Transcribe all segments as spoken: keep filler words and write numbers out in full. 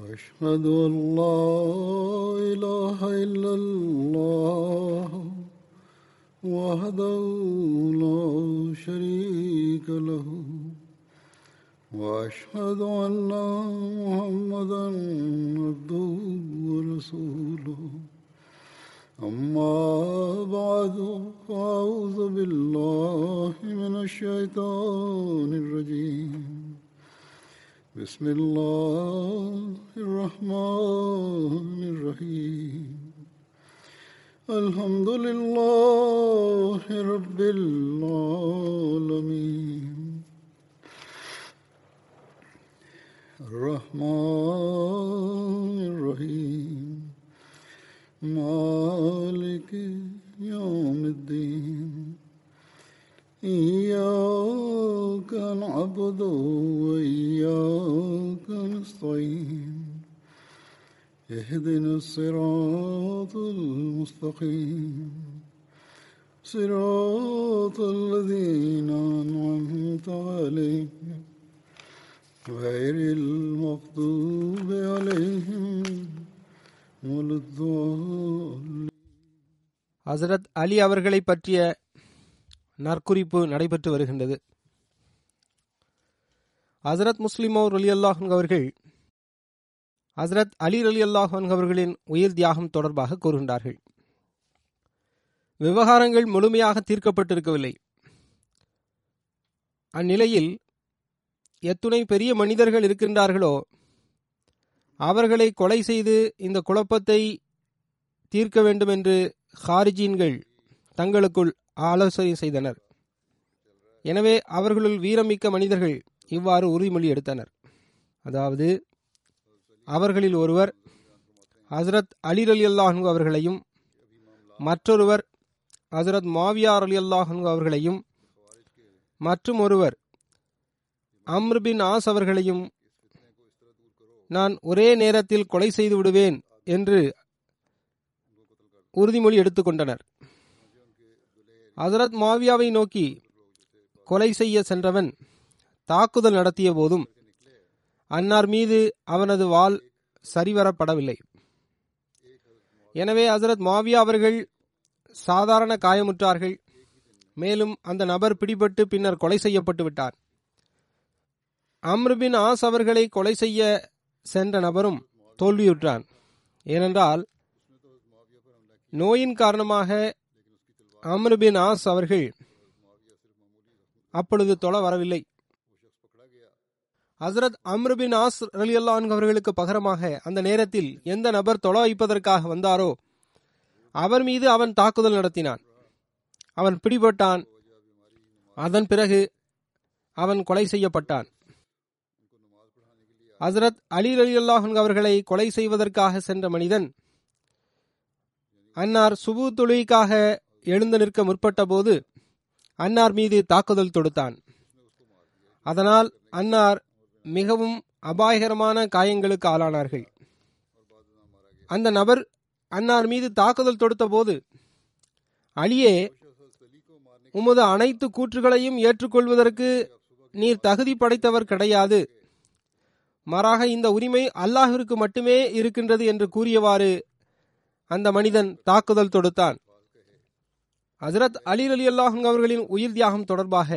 أشهد أن لا إله إلا الله وحده لا شريك له وأشهد أن محمدا عبده ورسوله أما بعد فأعوذ بالله من الشيطان الرجيم بسم الله الرحمن الرحيم الحمد لله رب العالمين الرحمن الرحيم مالك يوم الدين إياك نعبد وإياك نستعين اهدنا الصراط المستقيم صراط الذين أنعمت عليهم غير المغضوب عليهم ولا الضالين. ஹஸரத் அலி அவர்களை பற்றிய நற்குறிப்பு நடைபெற்று வருகின்றது. ஹஸரத் முஸ்லிமோ ரலியல்லாஹு அன்ஹு அவர்கள் ஹஸரத் அலி ரலியல்லாஹு அன்ஹு அவர்களின் உயிர் தியாகம் தொடர்பாக கூறுகின்றார்கள். விவகாரங்கள் முழுமையாக தீர்க்கப்பட்டிருக்கவில்லை. அந்நிலையில் எத்துணை பெரிய மனிதர்கள் இருக்கின்றார்களோ அவர்களை கொலை செய்து இந்த குழப்பத்தை தீர்க்க வேண்டும் என்று ஹாரிஜீன்கள் தங்களுக்குள் ஆலோசனை செய்தனர். எனவே அவர்களுள் வீரமிக்க மனிதர்கள் இவ்வாறு உறுதிமொழி எடுத்தனர். அதாவது, அவர்களில் ஒருவர் ஹஸரத் அலி ரலியல்லாஹு அன்ஹு அவர்களையும், மற்றொருவர் ஹஸரத் மாவியா ரலியல்லாஹு அன்ஹு அவர்களையும், மற்றும் ஒருவர் அம்ர் பின் ஆஸ் அவர்களையும் நான் ஒரே நேரத்தில் கொலை செய்து விடுவேன் என்று உறுதிமொழி எடுத்துக்கொண்டனர். ஹஸரத் மாவியாவை நோக்கி கொலை செய்ய சென்றவன் தாக்குதல் நடத்திய போதும் அன்னார் மீது அவனது வாள் சரிவரப்படவில்லை. எனவே ஹஸரத் மாவியா அவர்கள் சாதாரண காயமுற்றார்கள். மேலும் அந்த நபர் பிடிபட்டு பின்னர் கொலை செய்யப்பட்டு விட்டார். அம்ர் பின் ஆஸ் அவர்களை கொலை செய்ய சென்ற நபரும் தோல்வியுற்றான். ஏனென்றால் நோயின் காரணமாக அம்ர் பின் ஆஸ் அவர்கள் அப்பொழுது தொழ வரவில்லை. ஹஸரத் அம்ர் பின் ஆஸ் ரலியல்லாஹு அன்ஹு அவர்களுக்கு பகரமாக அந்த நேரத்தில் எந்த நபர் தொழ வைப்பதற்காக வந்தாரோ அவர் மீது அவன் தாக்குதல் நடத்தினான். அவன் பிடிபட்டான். அதன் பிறகு அவன் கொலை செய்யப்பட்டான். ஹஸரத் அலி ரலியல்லாஹு அன்ஹு அவர்களை கொலை செய்வதற்காக சென்ற மனிதன் அன்னார் சுபு தொழுகைக்காக எழுந்து நிற்க முற்பட்ட போது அன்னார் மீது தாக்குதல் தொடுத்தான். அதனால் அன்னார் மிகவும் அபாயகரமான காயங்களுக்கு ஆளானார்கள். அந்த நபர் அன்னார் மீது தாக்குதல் தொடுத்த போது, அலியே, உமது அனைத்து கூற்றுகளையும் ஏற்றுக்கொள்வதற்கு நீர் தகுதி படைத்தவர் கிடையாது, மாறாக இந்த உரிமை அல்லாஹிற்கு மட்டுமே இருக்கின்றது என்று கூறியவாறு அந்த மனிதன் தாக்குதல் தொடுத்தான். ஹஸரத் அலி ரலியல்லாஹு அன்ஹு அவர்களின் உயிர் தியாகம் தொடர்பாக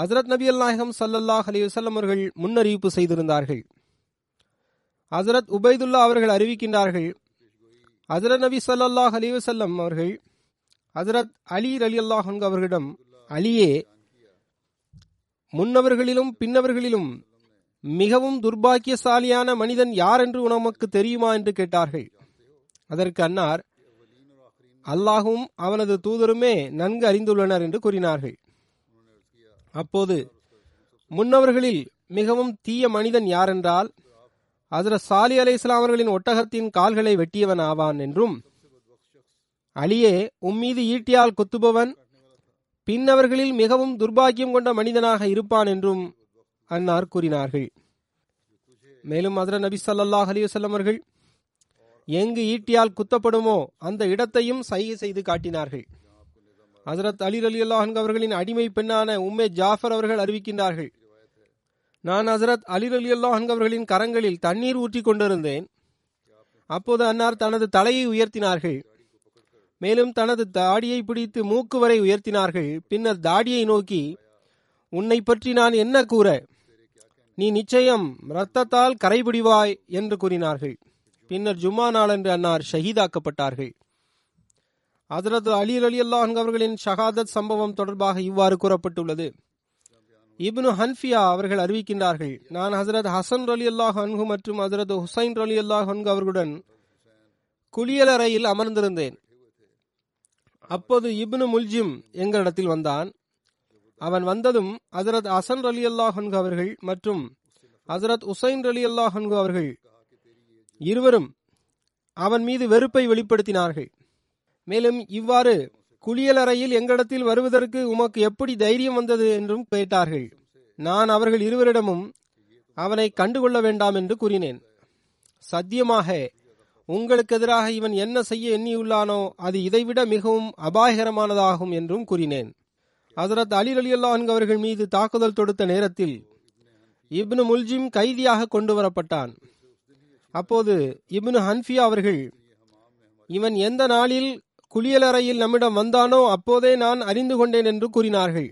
ஹஸரத் நபி அல்நாயகம் ஸல்லல்லாஹு அலைஹி வஸல்லம் அவர்கள் முன்னறிவிப்பு செய்திருந்தார்கள். ஹஸரத் உபைதுல்லா அவர்கள் அறிவிக்கின்றார்கள், ஹஸரத் நபி ஸல்லல்லாஹு அலைஹி வஸல்லம் அவர்கள் ஹஸரத் அலி ரலியல்லாஹு அன்ஹு அவர்களிடம், அலியே, முன்னவர்களிலும் பின்னவர்களிலும் மிகவும் துர்பாக்கியசாலியான மனிதன் யார் என்று உனக்கு தெரியுமா என்று கேட்டார்கள். அதற்கு அன்னார், அல்லாஹும் அவனது தூதருமே நன்கு அறிந்துள்ளனர் என்று கூறினார்கள். அப்போது, முன்னவர்களில் மிகவும் தீய மனிதன் யாரென்றால் ஹஸரத் சாலி அலைஹிஸ்ஸலாம் அவர்களின் ஒட்டகத்தின் கால்களை வெட்டியவன் ஆவான் என்றும், அலியே, உம்மீது ஈட்டியால் குத்துபவன் பின்னவர்களில் மிகவும் துர்பாக்கியம் கொண்ட மனிதனாக இருப்பான் என்றும் அன்னார் கூறினார்கள். மேலும் ஹஸரத் நபி ஸல்லல்லாஹு அலைஹி வஸல்லம் அவர்கள் எங்கு ஈட்டியால் குத்தப்படுமோ அந்த இடத்தையும் சைகை செய்து காட்டினார்கள். ஹஸரத் அலி ரலியல்லாஹு அன்ஹு அவர்களின் அடிமை பெண்ணான உம்மே ஜாஃபர் அவர்கள் அறிவிக்கின்றார்கள், நான் ஹசரத் அலி ரலியல்லாஹு அன்ஹு அவர்களின் கரங்களில் தண்ணீர் ஊற்றி கொண்டிருந்தேன். அப்போது அன்னார் தனது தலையை உயர்த்தினார்கள். மேலும் தனது தாடியை பிடித்து மூக்கு வரை உயர்த்தினார்கள். பின்னர் தாடியை நோக்கி, உன்னை பற்றி நான் என்ன கூற, நீ நிச்சயம் இரத்தத்தால் கரைபிடிவாய் என்று கூறினார்கள். பின்னர் ஜும்மா நாளன்று அன்னார் ஷஹீதாக்கப்பட்டார்கள். ஹஜ்ரத் அலி ரலியல்லாஹு அன்ஹு அவர்களின் ஷஹாதத் சம்பவம் தொடர்பாக இவ்வாறு கூறப்பட்டுள்ளது. இப்னு ஹன்ஃபியா அவர்கள் அறிவிக்கின்றார்கள், நான் ஹஜ்ரத் ஹசன் ரலியல்லாஹு அன்ஹு மற்றும் ஹஜ்ரத் ஹுசைன் ரலியல்லாஹு அன்ஹு அவர்களுடன் குளியலறையில் அமர்ந்திருந்தேன். அப்போது இப்னு முல்ஜிம் எங்களிடத்தில் வந்தான். அவன் வந்ததும் ஹஜ்ரத் ஹசன் ரலியல்லாஹு அன்ஹு அவர்கள் மற்றும் ஹஜ்ரத் ஹுசைன் ரலியல்லாஹு அன்ஹு அவர்கள் இருவரும் அவன் மீது வெறுப்பை வெளிப்படுத்தினார்கள். மேலும் இவ்வாறு, குளியலறையில் எங்களிடத்தில் வருவதற்கு உமக்கு எப்படி தைரியம் வந்தது என்றும் கேட்டார்கள். நான் அவர்கள் இருவரிடமும் அவனை கண்டுகொள்ள வேண்டாம் என்று கூறினேன். சத்தியமாக உங்களுக்கு எதிராக இவன் என்ன செய்ய எண்ணியுள்ளானோ அது இதைவிட மிகவும் அபாயகரமானதாகும் என்றும் கூறினேன். ஹஜ்ரத் அலி ரலியல்லாஹு அன்ஹு அவர்கள் மீது தாக்குதல் தொடுத்த நேரத்தில் இப்னு முல்ஜிம் கைதியாக கொண்டு வரப்பட்டான். அப்போது இப்னு ஹன்ஃபியா அவர்கள், இவன் எந்த நாளில் குளியலறையில் நம்மிடம் வந்தானோ அப்போதே நான் அறிந்து கொண்டேன் என்று கூறினார்கள்.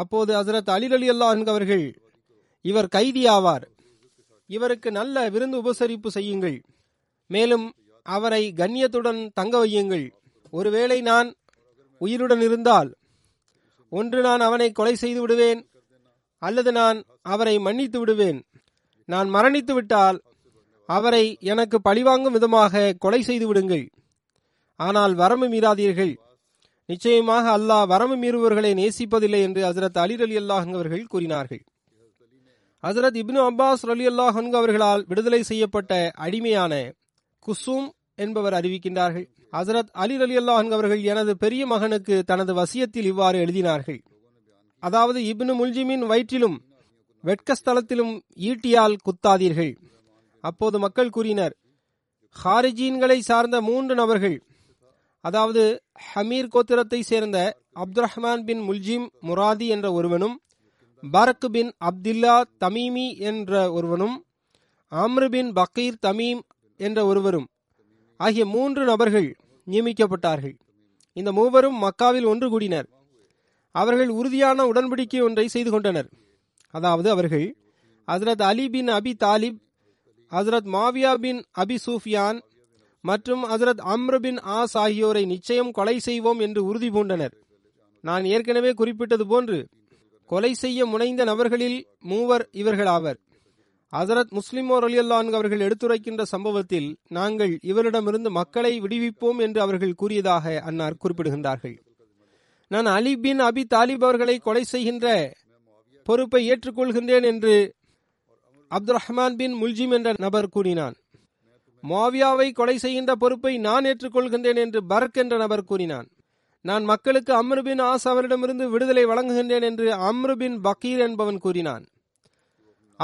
அப்போது ஹஜ்ரத் அலி ரலியல்லாஹு அன்ஹு அவர்கள், இவர் கைதியாவார், இவருக்கு நல்ல விருந்து உபசரிப்பு செய்யுங்கள், மேலும் அவரை கண்ணியத்துடன் தங்க வையுங்கள். ஒருவேளை நான் உயிருடன் இருந்தால் ஒன்று நான் அவனை கொலை செய்து விடுவேன், அல்லது நான் அவரை மன்னித்து விடுவேன். நான் மரணித்து விட்டால் அவரை எனக்கு பழிவாங்கும் விதமாக கொலை செய்து விடுங்கள், ஆனால் வரம்பு மீறாதீர்கள். நிச்சயமாக அல்லாஹ் வரம்பு மீறுவர்களை நேசிப்பதில்லை என்று ஹஜ்ரத் அலி ரலியல்லாஹு அன்ஹு அவர்கள் கூறினார்கள். ஹஜ்ரத் இப்னு அப்பாஸ் ரலியல்லாஹு அன்ஹு அவர்களால் விடுதலை செய்யப்பட்ட அடிமையான குசூம் என்பவர் அறிவிக்கின்றார்கள், ஹஜ்ரத் அலி ரலியல்லாஹு அன்ஹு அவர்கள் எனது பெரிய மகனுக்கு தனது வசியத்தில் இவ்வாறு எழுதினார்கள். அதாவது, இப்னு முல்ஜிமின் வயிற்றிலும் வெட்கஸ்தலத்திலும் ஈட்டியால் குத்தாதீர்கள். அப்போது மக்கள் கூறினர், ஹாரிஜீன்களை சார்ந்த மூன்று நபர்கள், அதாவது ஹமீர் கோத்திரத்தை சேர்ந்த அப்துல் ரஹ்மான் பின் முல்ஜிம் முராதி என்ற ஒருவனும், பரக் பின் அப்துல்லா தமீமி என்ற ஒருவனும், அம்ரு பின் பக்கீர் தமீம் என்ற ஒருவரும் ஆகிய மூன்று நபர்கள் நியமிக்கப்பட்டார்கள். இந்த மூவரும் மக்காவில் ஒன்று கூடினர். அவர்கள் உறுதியான உடன்படிக்கை ஒன்றை செய்து கொண்டனர். அதாவது, அவர்கள் ஹஜ்ரத் அலி பின் அபி தாலிப், ஹஜ்ரத் மாவியா பின் அபி சூஃபியான் மற்றும் ஹஜ்ரத் அம்ரு பின் ஆஸ் ஆகியோரை நிச்சயம் கொலை செய்வோம் என்று உறுதி பூண்டனர். நான் ஏற்கனவே குறிப்பிட்டது போன்று கொலை செய்ய முனைந்த நபர்களில் மூவர் இவர்கள் ஆவர். ஹஜ்ரத் முஸ்லிமோ ரலியல்லாஹு அன்ஹு அவர்கள் எடுத்துரைக்கின்ற சம்பவத்தில் நாங்கள் இவரிடமிருந்து மக்களை விடுவிப்போம் என்று அவர்கள் கூறியதாக அன்னார் குறிப்பிடுகின்றார்கள். நான் அலி பின் அபி தாலிப் அவர்களை கொலை செய்கின்ற பொறுப்பை ஏற்றுக்கொள்கின்றேன் என்று அப்துல் ரஹ்மான் பின் முல்ஜிம் என்ற நபர் கூறினான். மாவியாவை கொலை செய்கின்ற பொறுப்பை நான் ஏற்றுக்கொள்கின்றேன் என்று பர்க் என்ற நபர் கூறினான். நான் மக்களுக்கு அம்ரு பின் ஆஸ் அவரிடமிருந்து விடுதலை வழங்குகின்றேன் என்று அம்ரு பின் பக்கீர் என்பவன் கூறினான்.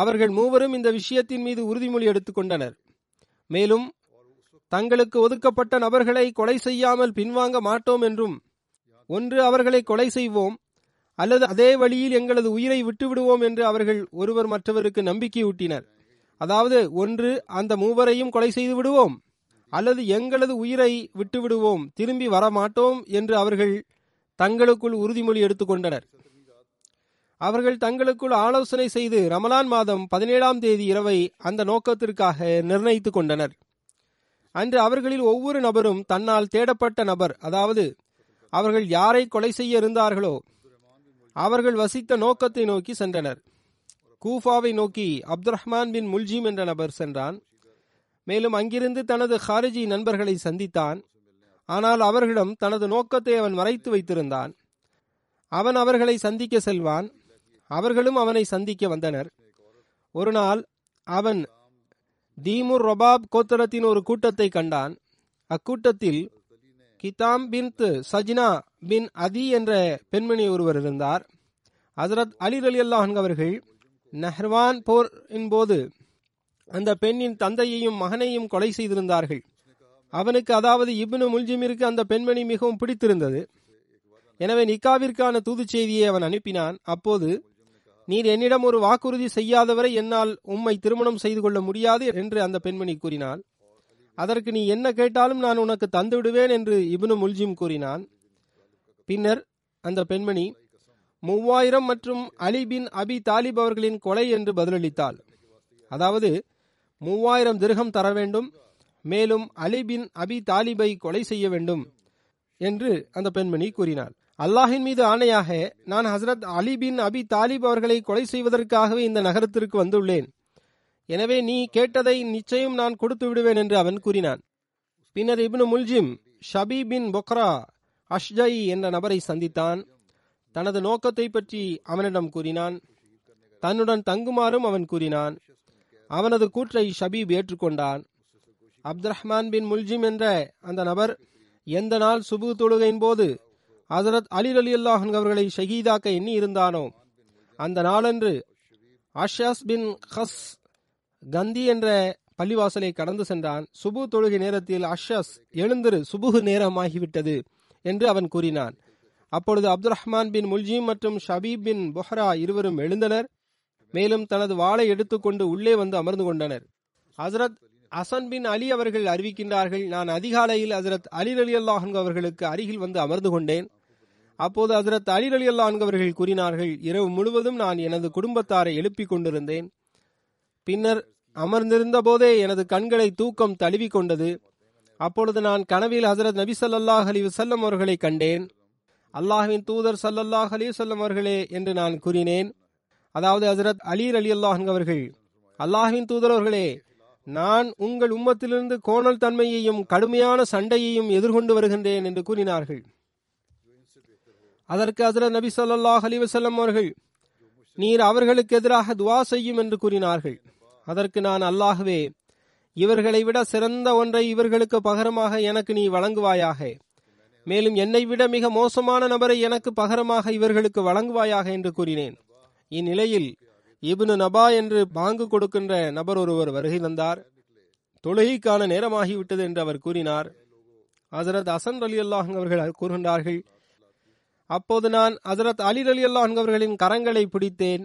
அவர்கள் மூவரும் இந்த விஷயத்தின் மீது உறுதிமொழி எடுத்துக் கொண்டனர். மேலும் தங்களுக்கு ஒதுக்கப்பட்ட நபர்களை கொலை செய்யாமல் பின்வாங்க மாட்டோம் என்றும், ஒன்று அவர்களை கொலை செய்வோம் அல்லது அதே வழியில் எங்களது உயிரை விட்டுவிடுவோம் என்று அவர்கள் ஒருவர் மற்றவருக்கு நம்பிக்கையூட்டினர். அதாவது, ஒன்று அந்த மூவரையும் கொலை செய்து விடுவோம் அல்லது எங்களது உயிரை விட்டுவிடுவோம், திரும்பி வரமாட்டோம் என்று அவர்கள் தங்களுக்குள் உறுதிமொழி எடுத்துக்கொண்டனர். அவர்கள் தங்களுக்குள் ஆலோசனை செய்து ரமலான் மாதம் பதினேழாம் தேதி இரவை அந்த நோக்கத்திற்காக நிர்ணயித்துக் கொண்டனர். அன்று அவர்களில் ஒவ்வொரு நபரும் தன்னால் தேடப்பட்ட நபர், அதாவது அவர்கள் யாரை கொலை செய்ய இருந்தார்களோ அவர்கள் வசித்த நோக்கத்தை நோக்கி சென்றனர். கூஃபாவை நோக்கி அப்துல் ரஹ்மான் பின் முல்ஜிம் என்ற நபர் சென்றான். மேலும் அங்கிருந்து தனது ஹாரிஜி நண்பர்களை சந்தித்தான். ஆனால் அவர்களிடம் தனது நோக்கத்தை அவன் மறைத்து வைத்திருந்தான். அவன் அவர்களை சந்திக்க செல்வான். அவர்களும் அவனை சந்திக்க வந்தனர். ஒரு நாள் அவன் தீமுர் ரொபாப் கோத்திரத்தின் ஒரு கூட்டத்தை கண்டான். அக்கூட்டத்தில் கிதாம் பின் சஜினா பின் அதி என்ற பெண்மணி ஒருவர் இருந்தார். ஹஜ்ரத் அலி ரலியல்லாஹு அன்ஹு அவர்கள் நஹ்ரவான் போரின் போது அந்த பெண்ணின் தந்தையையும் மகனையும் கொலை செய்திருந்தார்கள். அவனுக்கு, அதாவது இப்னு முல்ஜிமிற்கு, அந்த பெண்மணி மிகவும் பிடித்திருந்தது. எனவே நிக்காவிற்கான தூது செய்தியை அவன் அனுப்பினான். அப்போது நீர் என்னிடம் ஒரு வாக்குறுதி செய்யாதவரை என்னால் உம்மை திருமணம் செய்து கொள்ள முடியாது என்று அந்த பெண்மணி கூறினாள். அதற்கு நீ என்ன கேட்டாலும் நான் உனக்கு தந்து விடுவேன் என்று இப்னு முல்ஜிம் கூறினான். பின்னர் அந்த பெண்மணி மூவாயிரம் மற்றும் அலி பின் அபி தாலிப் அவர்களின் கொலை என்று பதிலளித்தாள். அதாவது மூவாயிரம் திர்ஹம் தர வேண்டும், மேலும் அலி பின் அபி தாலிபை கொலை செய்ய வேண்டும் என்று அந்த பெண்மணி கூறினாள். அல்லாஹின் மீது ஆணையாக, நான் ஹசரத் அலி பின் அபி தாலிப் அவர்களை கொலை செய்வதற்காகவே இந்த நகரத்திற்கு வந்துள்ளேன், எனவே நீ கேட்டதை நிச்சயம் நான் கொடுத்து விடுவேன் என்று அவன் கூறினான். பின்னர் இப்னு முல்ஜிம் ஷபி பின் பொக்ரா அஷ்ஜை என்ற நபரை சந்தித்தான். தனது நோக்கத்தை பற்றி அவனிடம் கூறினான். தன்னுடன் தங்குமாறும் அவன் கூறினான். அவனது கூற்றை ஷபீப் ஏற்றுக்கொண்டான். அப்து ரஹ்மான் பின் முல்ஜிம் என்ற அந்த நபர் எந்த நாள் சுபு தொழுகையின் போது ஹசரத் அலி ரலியல்லாஹு அன்ஹு அவர்களை ஷஹீதாக்க எண்ணி இருந்தானோ அந்த நாளன்று அஷ்யாஸ் பின் ஹஸ் கந்தி என்ற பள்ளிவாசலை கடந்து சென்றான். சுபு தொழுகை நேரத்தில் அஷ்யாஸ், எழுந்திரு, சுபுகு நேரமாகிவிட்டது என்று அவன் கூறினான். அப்பொழுது அப்து ரஹ்மான் பின் முல்ஜிம் மற்றும் ஷபீப் பின் பொஹ்ரா இருவரும் எழுந்தனர். மேலும் தனது வாளை எடுத்துக்கொண்டு உள்ளே வந்து அமர்ந்து கொண்டனர். ஹசரத் ஹசன் பின் அலி அவர்கள் அறிவிக்கின்றார்கள், நான் அதிகாலையில் ஹசரத் அலி ரலியல்லாஹு அன்ஹு அவர்களுக்கு அருகில் வந்து அமர்ந்து கொண்டேன். அப்போது ஹசரத் அலி ரலியல்லாஹு அன்ஹு அவர்கள் கூறினார்கள், இரவு முழுவதும் நான் எனது குடும்பத்தாரை எழுப்பிக் கொண்டிருந்தேன். பின்னர் அமர்ந்திருந்த போதே எனது கண்களை தூக்கம் தழுவி கொண்டது. அப்பொழுது நான் கனவில் ஹசரத் நபி ஸல்லல்லாஹு அலைஹி வஸல்லம் அவர்களை கண்டேன். அல்லாஹ்வின் தூதர் ஸல்லல்லாஹு அலைஹி வஸல்லம் அவர்களே என்று நான் கூறினேன். அதாவது ஹஜரத் அலி ரலியல்லாஹு அன்ஹு அவர்கள், அல்லாஹ்வின் தூதர் அவர்களே, நான் உங்கள் உம்மத்திலிருந்து கோணல் தன்மையையும் கடுமையான சண்டையையும் எதிர்கொண்டு வருகின்றேன் என்று கூறினார்கள். அதற்கு ஹஜரத் நபி ஸல்லல்லாஹு அலைஹி வஸல்லம் அவர்கள், நீர் அவர்களுக்கு எதிராக துவா செய்யும் என்று கூறினார்கள். அதற்கு நான், அல்லாஹ்வே, இவர்களை விட சிறந்த ஒன்றை இவர்களுக்கு பகரமாக எனக்கு நீ வழங்குவாயாக, மேலும் என்னை விட மிக மோசமான நபரை எனக்கு பகரமாக இவர்களுக்கு வழங்குவாயாக என்று கூறினேன். இந்நிலையில் இப்னு நபா என்று பாங்கு கொடுக்கின்ற நபர் ஒருவர் வருகை தந்தார். தொழுகைக்கான நேரமாகிவிட்டது என்று அவர் கூறினார். ஹசரத் ஹசன் ரலியல்லாஹு அன்ஹு அவர்கள் கூறுகின்றார்கள், அப்போது நான் ஹசரத் அலி ரலியல்லாஹு அன்ஹு அவர்களின் கரங்களை பிடித்தேன்.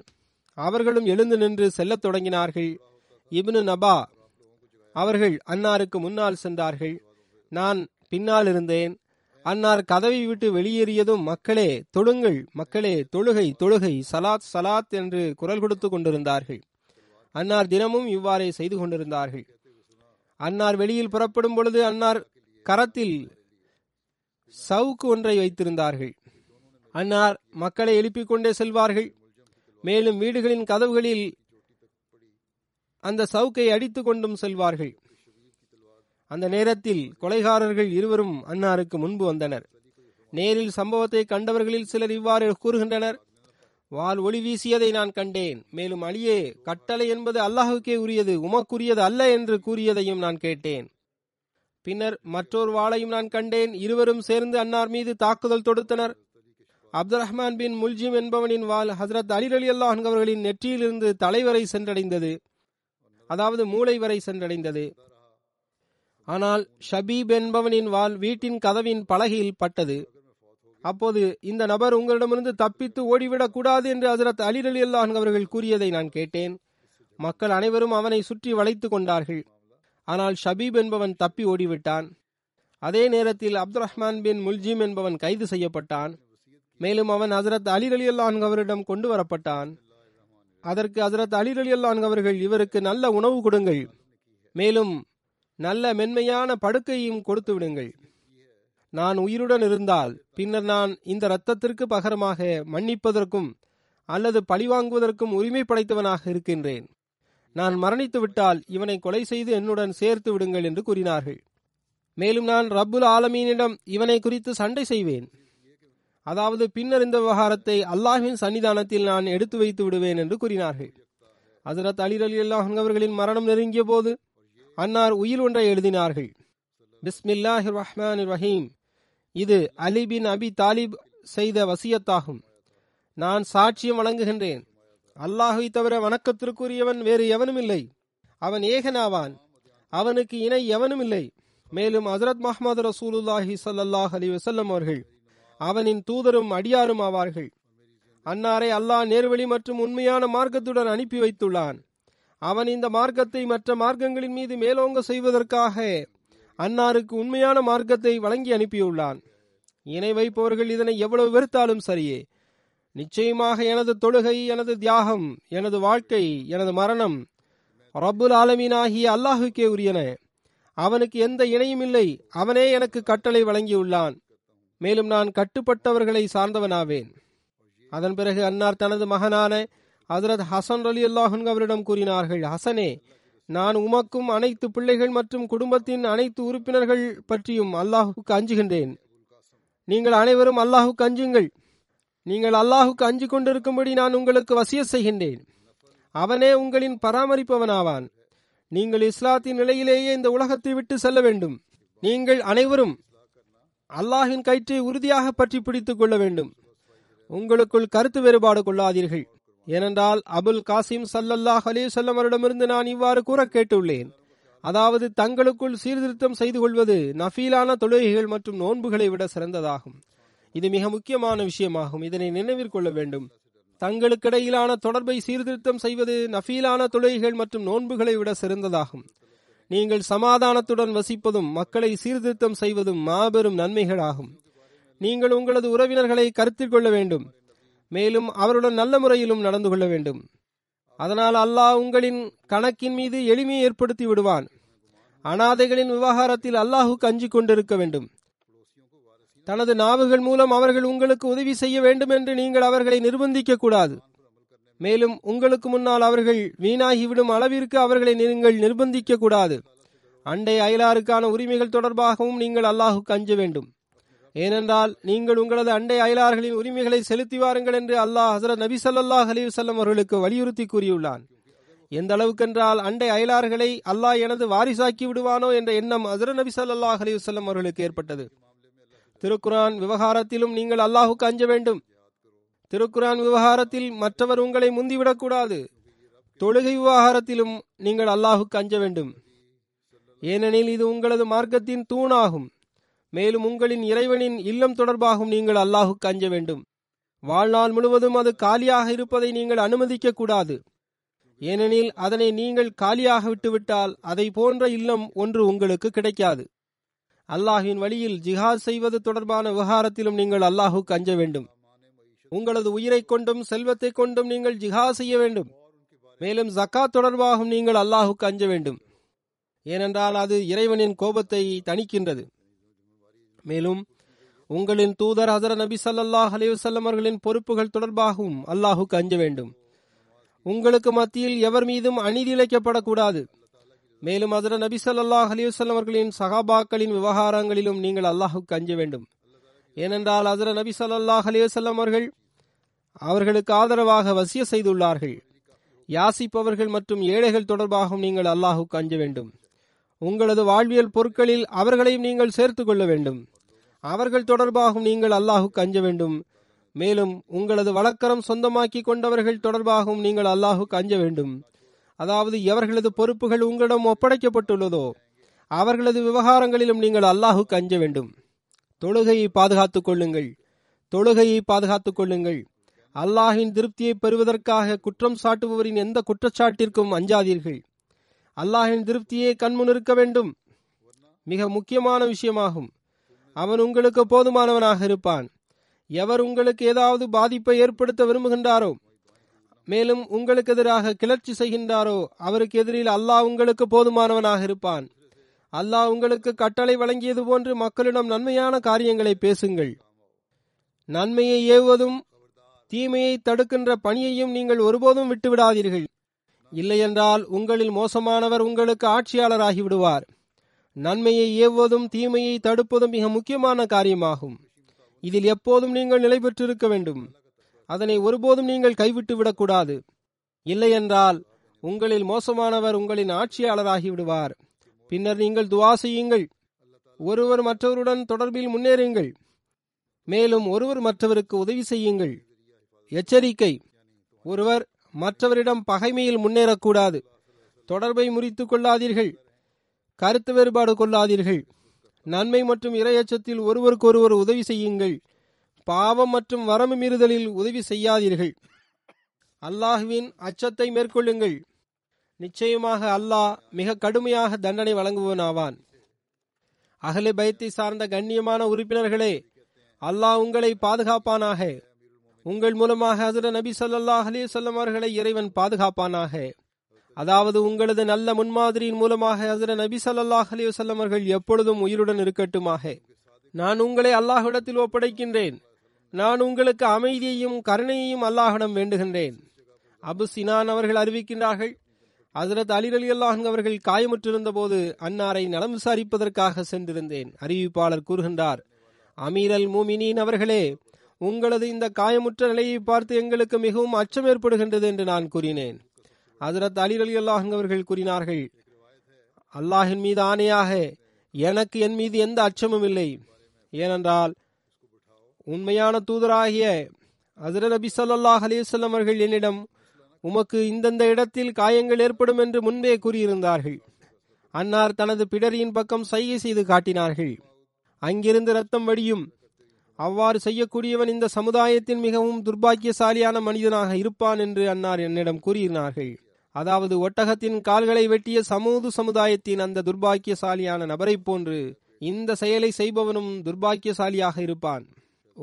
அவர்களும் எழுந்து நின்று செல்லத் தொடங்கினார்கள். இப்னு நபா அவர்கள் அன்னாருக்கு முன்னால் சென்றார்கள். நான் பின்னால் இருந்தேன். அன்னார் கதவை விட்டு வெளியேறியதும், மக்களே தொழுங்கள், மக்களே தொழுகை தொழுகை, சலாத் சலாத் என்று குரல் கொடுத்து கொண்டிருந்தார்கள். அன்னார் தினமும் இவ்வாறே செய்து கொண்டிருந்தார்கள். அன்னார் வெளியில் புறப்படும் பொழுது அன்னார் கரத்தில் சவுக்கு ஒன்றை வைத்திருந்தார்கள். அன்னார் மக்களை எழுப்பிக் கொண்டே செல்வார்கள். மேலும் வீடுகளின் கதவுகளில் அந்த சவுக்கை அடித்து கொண்டும் செல்வார்கள். அந்த நேரத்தில் கொலைகாரர்கள் இருவரும் அன்னாருக்கு முன்பு வந்தனர். நேரில் சம்பவத்தை கண்டவர்களில் சிலர் இவ்வாறு கூறுகின்றனர், வால் ஒளி வீசியதை நான் கண்டேன், மேலும் அலியே, கட்டளை என்பது அல்லாஹுக்கே உரியது, உமக்குரியது அல்ல என்று கூறியதையும் நான் கேட்டேன். பின்னர் மற்றொரு வாளையும் நான் கண்டேன். இருவரும் சேர்ந்து அன்னார் மீது தாக்குதல் தொடுத்தனர். அப்து ரஹ்மான் பின் முல்ஜிம் என்பவனின் வால் ஹசரத் அலி ரலியல்லாஹு அன்ஹு அவர்களின் நெற்றியிலிருந்து தலைவரை சென்றடைந்தது, அதாவது மூளை வரை சென்றடைந்தது. ஆனால் ஷபீப் என்பவனின் வால் வீட்டின் கதவின் பலகையில் பட்டது. அப்போது இந்த நபர், உங்களிடமிருந்து தப்பித்து ஓடிவிடக் கூடாது என்று ஹசரத் அலி ரலியல்லாஹு அன்ஹு அவர்கள் கூறியதை நான் கேட்டேன். மக்கள் அனைவரும் அவனை சுற்றி வளைத்து கொண்டார்கள். ஆனால் ஷபீப் என்பவன் தப்பி ஓடிவிட்டான். அதே நேரத்தில் அப்து ரஹ்மான் பின் முல்ஜிம் என்பவன் கைது செய்யப்பட்டான். மேலும் அவன் ஹசரத் அலி ரலியல்லாஹு அன்ஹு அவரிடம் கொண்டு வரப்பட்டான். அதற்கு ஹசரத் அலி ரலியல்லாஹு அன்ஹு அவர்கள், இவருக்கு நல்ல உணவு கொடுங்கள், மேலும் நல்ல மென்மையான படுக்கையும் கொடுத்து விடுங்கள். நான் உயிருடன் இருந்தால் பின்னர் நான் இந்த இரத்தத்திற்கு பகரமாக மன்னிப்பதற்கும் அல்லது பழிவாங்குவதற்கும் உரிமை படைத்தவனாக இருக்கின்றேன். நான் மரணித்து விட்டால் இவனை கொலை செய்து என்னுடன் சேர்த்து விடுங்கள் என்று கூறினார்கள். மேலும் நான் ரப்புல் ஆலமீனிடம் இவனை குறித்து சண்டை செய்வேன், அதாவது பின்னர் இந்த விவகாரத்தை அல்லாஹ்வின் சன்னிதானத்தில் நான் எடுத்து வைத்து விடுவேன் என்று கூறினார்கள். ஹஜ்ரத் அலி ரலியல்லாஹு அன்ஹு அவர்களின் மரணம் நெருங்கிய போது அன்னார் உயில் ஒன்றை எழுதினார்கள். பிஸ்மில்லாஹிர் ரஹ்மானிர் ரஹீம், இது அலி பின் அபி தாலிப் செய்த வசியத்தாகும். நான் சாட்சியம் வழங்குகின்றேன், அல்லாஹை தவிர வணக்கத்திற்குரியவன் வேறு எவனும் இல்லை, அவன் ஏகனாவான், அவனுக்கு இணை எவனும் இல்லை. மேலும் ஹசரத் முஹம்மது ரசூலுல்லாஹி ஸல்லல்லாஹு அலைஹி வஸல்லம் அவர்கள் அவனின் தூதரும் அடியாரும் ஆவார்கள். அன்னாரை அல்லாஹ் நேர்வழி மற்றும் உண்மையான மார்க்கத்துடன் அனுப்பி வைத்துள்ளான். அவன் இந்த மார்க்கத்தை மற்ற மார்க்கங்களின் மீது மேலோங்க செய்வதற்காக அன்னாருக்கு உண்மையான மார்க்கத்தை வழங்கி அனுப்பியுள்ளான். இணை வைப்பவர்கள் இதனை எவ்வளவு வெறுத்தாலும் சரியே, நிச்சயமாக எனது தொழுகை, எனது தியாகம், எனது வாழ்க்கை, எனது மரணம் ரப்புல் ஆலமீனாகிய அல்லாஹுக்கே உரியன. அவனுக்கு எந்த இணையும் இல்லை. அவனே எனக்கு கட்டளை வழங்கியுள்ளான். மேலும் நான் கட்டுப்பட்டவர்களை சார்ந்தவனாவேன். அதன் பிறகு அன்னார் தனது மகனான ஹசரத் ஹசன் ரலியல்லாஹு அன்ஹு அவரிடம் கூறினார்கள், ஹசனே, நான் உமக்கும் அனைத்து பிள்ளைகள் மற்றும் குடும்பத்தின் அனைத்து உறுப்பினர்கள் பற்றியும் அல்லாஹுக்கு அஞ்சுகின்றேன். நீங்கள் அனைவரும் அல்லாஹுக்கு அஞ்சுங்கள். நீங்கள் அல்லாஹுக்கு அஞ்சு கொண்டிருக்கும்படி நான் உங்களுக்கு வசியத் செய்கின்றேன். அவனே உங்களின் பராமரிப்பவனாவான். நீங்கள் இஸ்லாத்தின் நிலையிலேயே இந்த உலகத்தை விட்டு செல்ல வேண்டும். நீங்கள் அனைவரும் அல்லாஹின் கயிற்றை உறுதியாக பற்றி பிடித்துக் கொள்ள வேண்டும். உங்களுக்குள் கருத்து வேறுபாடு கொள்ளாதீர்கள். ஏனென்றால் அபுல் காசிம் ஸல்லல்லாஹு அலைஹி வஸல்லம் அவரிடமிருந்து நான் இவ்வாறு கூற கேட்டுள்ளேன், அதாவது தங்களுக்குள் சீர்திருத்தம் செய்து கொள்வது நஃபீலான தொழுகைகள் மற்றும் நோன்புகளை விட சிறந்ததாகும். இது மிக முக்கியமான விஷயமாகும். இதனை நினைவிற்கொள்ள வேண்டும். தங்களுக்கிடையிலான தொடர்பை சீர்திருத்தம் செய்வது நஃபீலான தொழுகைகள் மற்றும் நோன்புகளை விட சிறந்ததாகும். நீங்கள் சமாதானத்துடன் வசிப்பதும் மக்களை சீர்திருத்தம் செய்வதும் மாபெரும் நன்மைகளாகும். நீங்கள் உங்களது உறவினர்களை கருத்தில் கொள்ள வேண்டும். மேலும் அவருடன் நல்ல முறையிலும் நடந்து கொள்ள வேண்டும். அதனால் அல்லாஹ் உங்களின் கணக்கின் மீது எளிமையை ஏற்படுத்தி விடுவான். அனாதைகளின் விவகாரத்தில் அல்லாஹுக்கு அஞ்சிக் கொண்டிருக்க வேண்டும். தனது நாவுகள் மூலம் அவர்கள் உங்களுக்கு உதவி செய்ய வேண்டும் என்று நீங்கள் அவர்களை நிர்பந்திக்க கூடாது. மேலும் உங்களுக்கு முன்னால் அவர்கள் வீணாகிவிடும் அளவிற்கு அவர்களை நீங்கள் நிர்பந்திக்க கூடாது. அண்டை அயலாருக்கான உரிமைகள் தொடர்பாகவும் நீங்கள் அல்லாஹுக்கு அஞ்ச வேண்டும். ஏனென்றால் நீங்கள் உங்களது அண்டை அயலார்களின் உரிமைகளை செலுத்தி வாருங்கள் என்று அல்லாஹ் ஹசரத் நபி ஸல்லல்லாஹு அலைஹி வஸல்லம் அவர்களுக்கு வலியுறுத்தி கூறியுள்ளான். எந்த அளவுக்கென்றால் அண்டை அயலார்களை அல்லாஹ் எனது வாரிசாக்கி விடுவானோ என்ற எண்ணம் ஹசரத் நபி ஸல்லல்லாஹு அலைஹி வஸல்லம் அவர்களுக்கு ஏற்பட்டது. திருக்குரான் விவகாரத்திலும் நீங்கள் அல்லாஹுக்கு அஞ்ச வேண்டும். திருக்குரான் விவகாரத்தில் மற்றவர் உங்களை முந்திவிடக்கூடாது. தொழுகை விவகாரத்திலும் நீங்கள் அல்லாஹுக்கு அஞ்ச வேண்டும். ஏனெனில் இது உங்களது மார்க்கத்தின் தூணாகும். மேலும் உங்களின் இறைவனின் இல்லம் தொடர்பாகவும் நீங்கள் அல்லாஹுக்கு அஞ்ச வேண்டும். வாழ்நாள் முழுவதும் அது காலியாக இருப்பதை நீங்கள் அனுமதிக்க கூடாது. ஏனெனில் அதனை நீங்கள் காலியாக விட்டுவிட்டால் அதை போன்ற இல்லம் ஒன்று உங்களுக்கு கிடைக்காது. அல்லாஹின் வழியில் ஜிஹாத் செய்வது தொடர்பான விவகாரத்திலும் நீங்கள் அல்லாஹுக்கு அஞ்ச வேண்டும். உங்களது உயிரை கொண்டும் செல்வத்தை கொண்டும் நீங்கள் ஜிஹாத் செய்ய வேண்டும். மேலும் ஜக்காத் தொடர்பாகவும் நீங்கள் அல்லாஹுக்கு அஞ்ச வேண்டும். ஏனென்றால் அது இறைவனின் கோபத்தை தணிக்கின்றது. மேலும் உங்களின் தூதர் ஹஸரத் நபி ஸல்லல்லாஹு அலைஹி வஸல்லம் அவர்களின் பொறுப்புகள் தொடர்பாகவும் அல்லாஹுக்கு அஞ்ச வேண்டும். உங்களுக்கு மத்தியில் எவர் மீதும் அநீதி இழைக்கப்படக்கூடாது. மேலும் ஹஸரத் நபி ஸல்லல்லாஹு அலைஹி வஸல்லம் அவர்களின் சஹாபாக்களின் விவகாரங்களிலும் நீங்கள் அல்லாஹுக்கு அஞ்ச வேண்டும். ஏனென்றால் ஹஸரத் நபி ஸல்லல்லாஹு அலைஹி வஸல்லம் அவர்கள் அவர்களுக்கு ஆதரவாக வசியத் செய்துள்ளார்கள். யாசிப்பவர்கள் மற்றும் ஏழைகள் தொடர்பாகவும் நீங்கள் அல்லாஹுக்கு அஞ்ச வேண்டும். உங்களது வாழ்வியல் பொருட்களில் அவர்களையும் நீங்கள் சேர்த்து கொள்ள வேண்டும். அவர்கள் தொடர்பாகவும் நீங்கள் அல்லாஹுக்கு அஞ்ச வேண்டும். மேலும் உங்களது வழக்கரம் சொந்தமாக்கி கொண்டவர்கள் தொடர்பாகவும் நீங்கள் அல்லாஹுக்கு அஞ்ச வேண்டும். அதாவது எவர்களது பொறுப்புகள் உங்களிடம் ஒப்படைக்கப்பட்டுள்ளதோ அவர்களது விவகாரங்களிலும் நீங்கள் அல்லாஹுக்கு அஞ்ச வேண்டும். தொழுகையை பாதுகாத்துக் கொள்ளுங்கள். தொழுகையை பாதுகாத்துக் கொள்ளுங்கள். அல்லாஹின் திருப்தியை பெறுவதற்காக குற்றம் சாட்டுபவரின் எந்த குற்றச்சாட்டிற்கும் அஞ்சாதீர்கள். அல்லாஹின் திருப்தியை கண்முன் இருக்க வேண்டும். மிக முக்கியமான விஷயமாகும். அவன் உங்களுக்கு போதுமானவனாக இருப்பான். எவர் உங்களுக்கு ஏதாவது பாதிப்பை ஏற்படுத்த விரும்புகின்றாரோ, மேலும் உங்களுக்கு எதிராக கிளர்ச்சி செய்கின்றாரோ அவருக்கு எதிரில் அல்லாஹ் உங்களுக்கு போதுமானவனாக இருப்பான். அல்லாஹ் உங்களுக்கு கட்டளை வழங்கியது போன்று மக்களிடம் நன்மையான காரியங்களை பேசுங்கள். நன்மையை ஏவுவதும் தீமையை தடுக்கின்ற பணியையும் நீங்கள் ஒருபோதும் விட்டுவிடாதீர்கள். இல்லையென்றால் உங்களில் மோசமானவர் உங்களுக்கு ஆட்சியாளராகி விடுவார். நன்மையை ஏவுவதும் தீமையை தடுப்பதும் மிக முக்கியமான காரியமாகும். இதில் எப்போதும் நீங்கள் நிலை பெற்றிருக்க வேண்டும். அதனை ஒருபோதும் நீங்கள் கைவிட்டு விடக்கூடாது. இல்லையென்றால் உங்களில் மோசமானவர் உங்களின் ஆட்சியாளராகி விடுவார். பின்னர் நீங்கள் துஆ செய்யுங்கள். ஒருவர் மற்றவருடன் தொடர்பில் முன்னேறுங்கள். மேலும் ஒருவர் மற்றவருக்கு உதவி செய்யுங்கள். எச்சரிக்கை: ஒருவர் மற்றவரிடம் பகைமையில் முன்னேறக்கூடாது. தொடர்பை முறித்து கொள்ளாதீர்கள். கருத்து வேறுபாடு கொள்ளாதீர்கள். நன்மை மற்றும் இரையச்சத்தில் ஒருவருக்கொருவர் உதவி செய்யுங்கள். பாவம் மற்றும் வரம்பு மீறுதலில் உதவி செய்யாதீர்கள். அல்லாஹ்வின் அச்சத்தை மேற்கொள்ளுங்கள். நிச்சயமாக அல்லாஹ் மிக கடுமையாக தண்டனை வழங்குவனாவான். அகலே பயத்தை சார்ந்த கண்ணியமான உறுப்பினர்களே, அல்லாஹ் உங்களை பாதுகாப்பானாக. உங்கள் மூலமாக ஹஸரத் நபி ஸல்லல்லாஹு அலைஹி வஸல்லம் அவர்களை இறைவன் பாதுகாப்பானாக. அதாவது உங்களது நல்ல முன்மாதிரியின் மூலமாக ஹஸரத் நபி ஸல்லல்லாஹு அலைஹி வஸல்லம் அவர்கள் எப்பொழுதும் உயிருடன் இருக்கட்டுமாக. நான் உங்களை அல்லாஹ்விடத்தில் ஒப்படைக்கின்றேன். நான் உங்களுக்கு அமைதியையும் கருணையையும் அல்லாஹ்விடம் வேண்டுகின்றேன். அபு சினான் அவர்கள் அறிவிக்கின்றார்கள், ஹஸரத் அலி ரலியல்லாஹு அன்ஹு அவர்கள் காயமுற்றிருந்த போது அன்னாரை நலம் விசாரிப்பதற்காக சென்றிருந்தேன். அறிவிப்பாளர் கூறுகின்றார், அமீரல் மூமினீன் அவர்களே, உங்களது இந்த காயமுற்ற நிலையை பார்த்து எங்களுக்கு மிகவும் அச்சம் ஏற்படுகின்றது என்று நான் கூறினேன். ஹஸரத் அலி ரலியல்லாஹு அன்ஹு அவர்கள் கூறினார்கள், அல்லாஹின் மீது ஆணையாக எனக்கு என் மீது எந்த அச்சமும் இல்லை. ஏனென்றால் உண்மையான தூதராகிய ஹஸரத் நபி ஸல்லல்லாஹு அலைஹி வஸல்லம் அவர்கள் என்னிடம் உமக்கு இந்தந்த இடத்தில் காயங்கள் ஏற்படும் என்று முன்பே கூறியிருந்தார்கள். அன்னார் தனது பிடரியின் பக்கம் சைகை செய்து காட்டினார்கள். அங்கிருந்து ரத்தம் வடியும். அவ்வாறு செய்யக்கூடியவன் இந்த சமுதாயத்தின் மிகவும் துர்பாக்கியசாலியான மனிதனாக இருப்பான் என்று அன்னார் என்னிடம் கூறினார்கள். அதாவது ஒட்டகத்தின் கால்களை வெட்டிய சமூது சமுதாயத்தின் அந்த துர்பாக்கியசாலியான நபரை போன்று இந்த செயலை செய்பவனும் துர்பாக்கியசாலியாக இருப்பான்.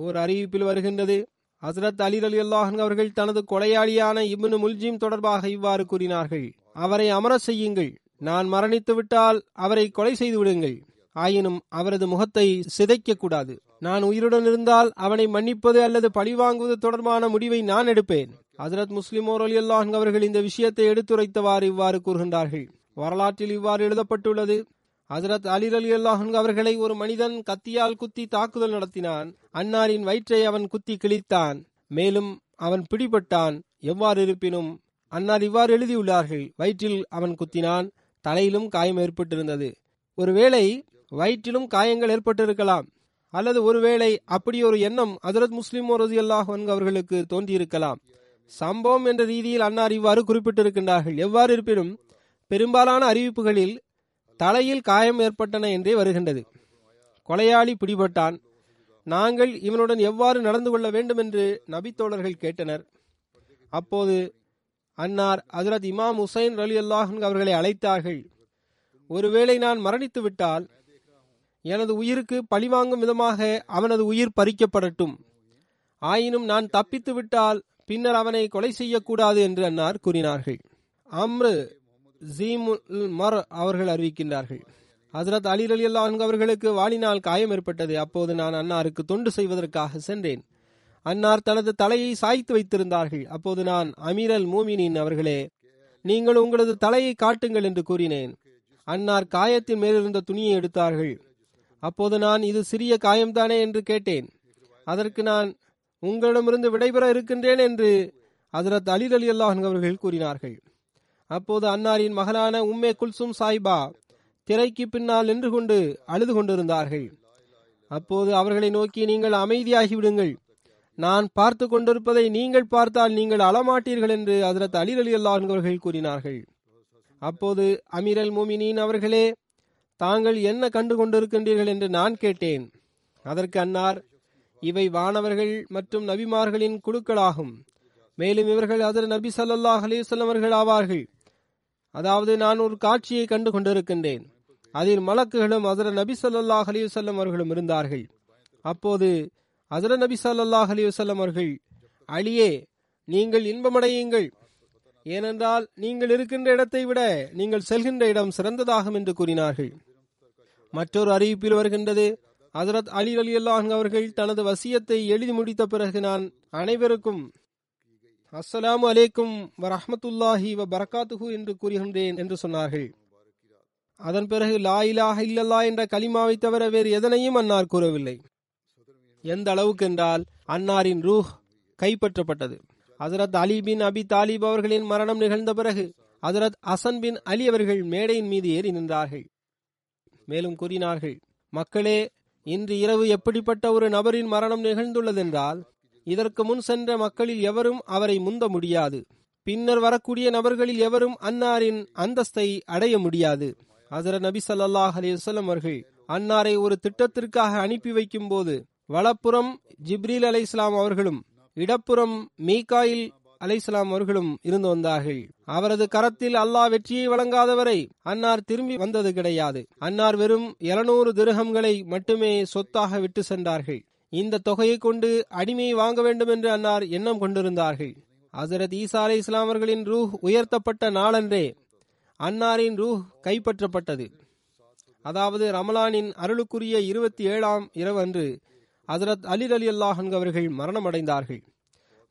ஓர் அறிவிப்பில் வருகின்றது, ஹஸரத் அலி ரலியல்லாஹு அன்ஹு அவர்கள் தனது கொலையாளியான இப்னு முல்ஜிம் தொடர்பாக இவ்வாறு கூறினார்கள், அவரை அமர செய்யுங்கள். நான் மரணித்து விட்டால் அவரை கொலை செய்து விடுங்கள். ஆயினும் அவரது முகத்தை சிதைக்க கூடாது. நான் உயிருடன் இருந்தால் அவனை மன்னிப்பது அல்லது பழிவாங்குவது தொடர்பான முடிவை நான் எடுப்பேன். ஹஸரத் முஸ்லிம் ரலியல்லாஹு அன்ஹு அவர்கள் இந்த விஷயத்தை எடுத்துரைத்தவாறு இவ்வாறு கூறுகின்றார்கள். வரலாற்றில் இவ்வாறு எழுதப்பட்டுள்ளது, ஹஸரத் அலி ரலியல்லாஹு அன்ஹு அவர்களை ஒரு மனிதன் கத்தியால் குத்தி தாக்குதல் நடத்தினான். அன்னாரின் வயிற்றை அவன் குத்தி கிழித்தான். மேலும் அவன் பிடிபட்டான். எவ்வாறு இருப்பினும் அன்னார் இவ்வாறு எழுதியுள்ளார்கள், வயிற்றில் அவன் குத்தினான், தலையிலும் காயம் ஏற்பட்டிருந்தது. ஒருவேளை வயிற்றிலும் காயங்கள் ஏற்பட்டிருக்கலாம், அல்லது ஒருவேளை அப்படி ஒரு எண்ணம் ஹஸரத் முஸ்லிம் ரலியல்லாஹு அன்ஹு அவர்களுக்கு தோன்றியிருக்கலாம். சம்பவம் என்ற ரீதியில் அன்னார் இவ்வாறு குறிப்பிட்டிருக்கின்றார்கள். எவ்வாறு இருப்பினும் பெரும்பாலான அறிவிப்புகளில் தலையில் காயம் ஏற்பட்டன என்றே வருகின்றது. கொலையாளி பிடிபட்டான். நாங்கள் இவனுடன் எவ்வாறு நடந்து கொள்ள வேண்டும் என்று நபித்தோழர்கள் கேட்டனர். அப்போது அன்னார் ஹஸரத் இமாம் ஹுசைன் ரலியல்லாஹு அன்ஹு அவர்களை அழைத்தார்கள். ஒருவேளை நான் மரணித்து விட்டால் எனது உயிருக்கு பழிவாங்கும் விதமாக அவனது உயிர் பறிக்கப்படட்டும். ஆயினும் நான் தப்பித்து விட்டால் பின்னர் அவனை கொலை செய்யக்கூடாது என்று அன்னார் கூறினார்கள். அம்ரு ஜீமுல் மர் அவர்கள் அறிவிக்கின்றார்கள், ஹஸரத் அலி ரலியல்லாஹு அன்ஹு அவர்களுக்கு வாளினால் காயம் ஏற்பட்டது. அப்போது நான் அன்னாருக்கு தொண்டு செய்வதற்காக சென்றேன். அன்னார் தனது தலையை சாய்த்து வைத்திருந்தார்கள். அப்போது நான், அமீரல் மூமினின் அவர்களே, நீங்கள் உங்களது தலையை காட்டுங்கள் என்று கூறினேன். அன்னார் காயத்தின் மேலிருந்த துணியை எடுத்தார்கள். அப்போது நான், இது சிறிய காயம்தானே என்று கேட்டேன். அதற்கு நான், உங்களிடமிருந்து விடைபெற இருக்கின்றேன் என்று ஹஸரத் அலி ரலியல்லாஹு அன்ஹு அவர்கள் கூறினார்கள். அப்போது அன்னாரின் மகளான உம்மே குல்சும் சாயிபா திரைக்கு பின்னால் நின்று கொண்டு அழுது கொண்டிருந்தார்கள். அப்போது அவர்களை நோக்கி, நீங்கள் அமைதியாகி விடுங்கள், நான் பார்த்து கொண்டிருப்பதை நீங்கள் பார்த்தால் நீங்கள் அழமாட்டீர்கள் என்று ஹஸரத் அலி ரலியல்லாஹு அன்ஹு அவர்கள் கூறினார்கள். அப்போது அமீரல் மோமினின் அவர்களே, தாங்கள் என்ன கண்டு கொண்டிருக்கின்றீர்கள் என்று நான் கேட்டேன். அதற்கு அன்னார், இவை வானவர்கள் மற்றும் நபிமார்களின் குழுக்களாகும். மேலும் இவர்கள் ஹஸரத் நபி ஸல்லல்லாஹு அலைஹி வஸல்லம் அவர்கள் ஆவார்கள். அதாவது நான் ஒரு காட்சியை கண்டு கொண்டிருக்கின்றேன். அதில் மலக்குகளும் ஹஸரத் நபி ஸல்லல்லாஹு அலைஹி வஸல்லம் அவர்களும் இருந்தார்கள். அப்போது ஹஸரத் நபி ஸல்லல்லாஹு அலைஹி வஸல்லம் அவர்கள், அலியே, நீங்கள் இன்பமடையுங்கள், ஏனென்றால் நீங்கள் இருக்கின்ற இடத்தை விட நீங்கள் செல்கின்ற இடம் சிறந்ததாகும் என்று கூறினார்கள். மற்றொரு அறிவிப்பில் வருகின்றது, ஹஸரத் அலி ரலியல்லாஹு அன்ஹு அவர்கள் தனது வசியத்தை எழுதி முடித்த பிறகு நான் அனைவருக்கும் அஸ்ஸலாமு அலைக்கும் வ ரஹ்மத்துல்லாஹி வ பரக்காத்துஹு என்று கூறுகின்றேன் என்று சொன்னார்கள். அதன் பிறகு லா இலாஹ இல்லல்லாஹ் என்ற கலிமாவை தவிர வேறு எதனையும் அன்னார் கூறவில்லை. எந்த அளவுக்கு என்றால் அன்னாரின் ரூஹ் கைப்பற்றப்பட்டது. ஹஸரத் அலி பின் அபி தாலிப் அவர்களின் மரணம் நிகழ்ந்த பிறகு ஹஸரத் ஹசன் பின் அலி அவர்கள் மேடையின் மீது ஏறி நின்றார்கள். மேலும் கூறினார்கள், மக்களே, இன்று இரவு எப்படிப்பட்ட ஒரு நபரின் மரணம் நிகழ்ந்துள்ளதென்றால் இதற்கு முன் சென்ற மக்களில் எவரும் அவரை முந்த முடியாது. பின்னர் வரக்கூடிய நபர்களில் எவரும் அன்னாரின் அந்தஸ்தை அடைய முடியாது. ஹஸரத் நபி ஸல்லல்லாஹு அலைஹி வஸல்லம் அவர்கள் அன்னாரை ஒரு திட்டத்திற்காக அனுப்பி வைக்கும் போது வலப்புறம் ஜிப்ரீல் அலை இஸ்லாம் அவர்களும் இடப்புறம் மீகாயில் அலை இஸ்லாம் அவர்களும் இருந்து வந்தார்கள். அவரது கரத்தில் அல்லாஹ் வெற்றியை வழங்காதவரை அன்னார் திரும்பி வந்தது கிடையாது. அன்னார் வெறும் இருநூறு திரகங்களை மட்டுமே சொத்தாக விட்டு சென்றார்கள். இந்த தொகையை கொண்டு அடிமையை வாங்க வேண்டும் என்று அன்னார் எண்ணம் கொண்டிருந்தார்கள். ஹசரத் ஈசா அலை இஸ்லாம் அவர்களின் ரூஹ் உயர்த்தப்பட்ட நாளன்றே அன்னாரின் ரூஹ் கைப்பற்றப்பட்டது. அதாவது ரமலானின் அருளுக்குரிய இருபத்தி ஏழாம் இரவு அன்று ஹசரத் அலி ரலியல்லாஹு அன்ஹு அவர்கள் மரணமடைந்தார்கள்.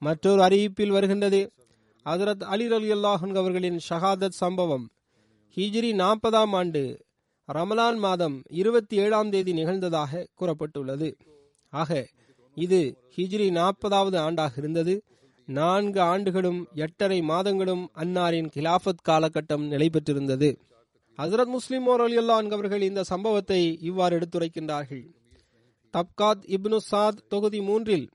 மற்றொரு அறிவிப்பில் வருகின்றது, ஹசரத் அலி ரலியல்லாஹு அன்ஹு அவர்களின் ஷஹாதத் சம்பவம் ஹிஜ்ரி நாற்பதாம் ஆண்டு ரமலான் மாதம் இருபத்தி ஏழாம் தேதி நிகழ்ந்ததாக கூறப்பட்டுள்ளது. ஆக இது ஹிஜ்ரி நாற்பதாவது ஆண்டாக இருந்தது. நான்கு ஆண்டுகளும் எட்டரை மாதங்களும் அன்னாரின் கிலாஃபத் காலகட்டம் நிலை பெற்றிருந்தது. ஹசரத் முஸ்லிம் ரலியல்லாஹு அன்ஹு அவர்கள் இந்த சம்பவத்தை இவ்வாறு எடுத்துரைக்கின்றார்கள். தப்காத் இப்னு சாத் தொகுதி மூன்றில்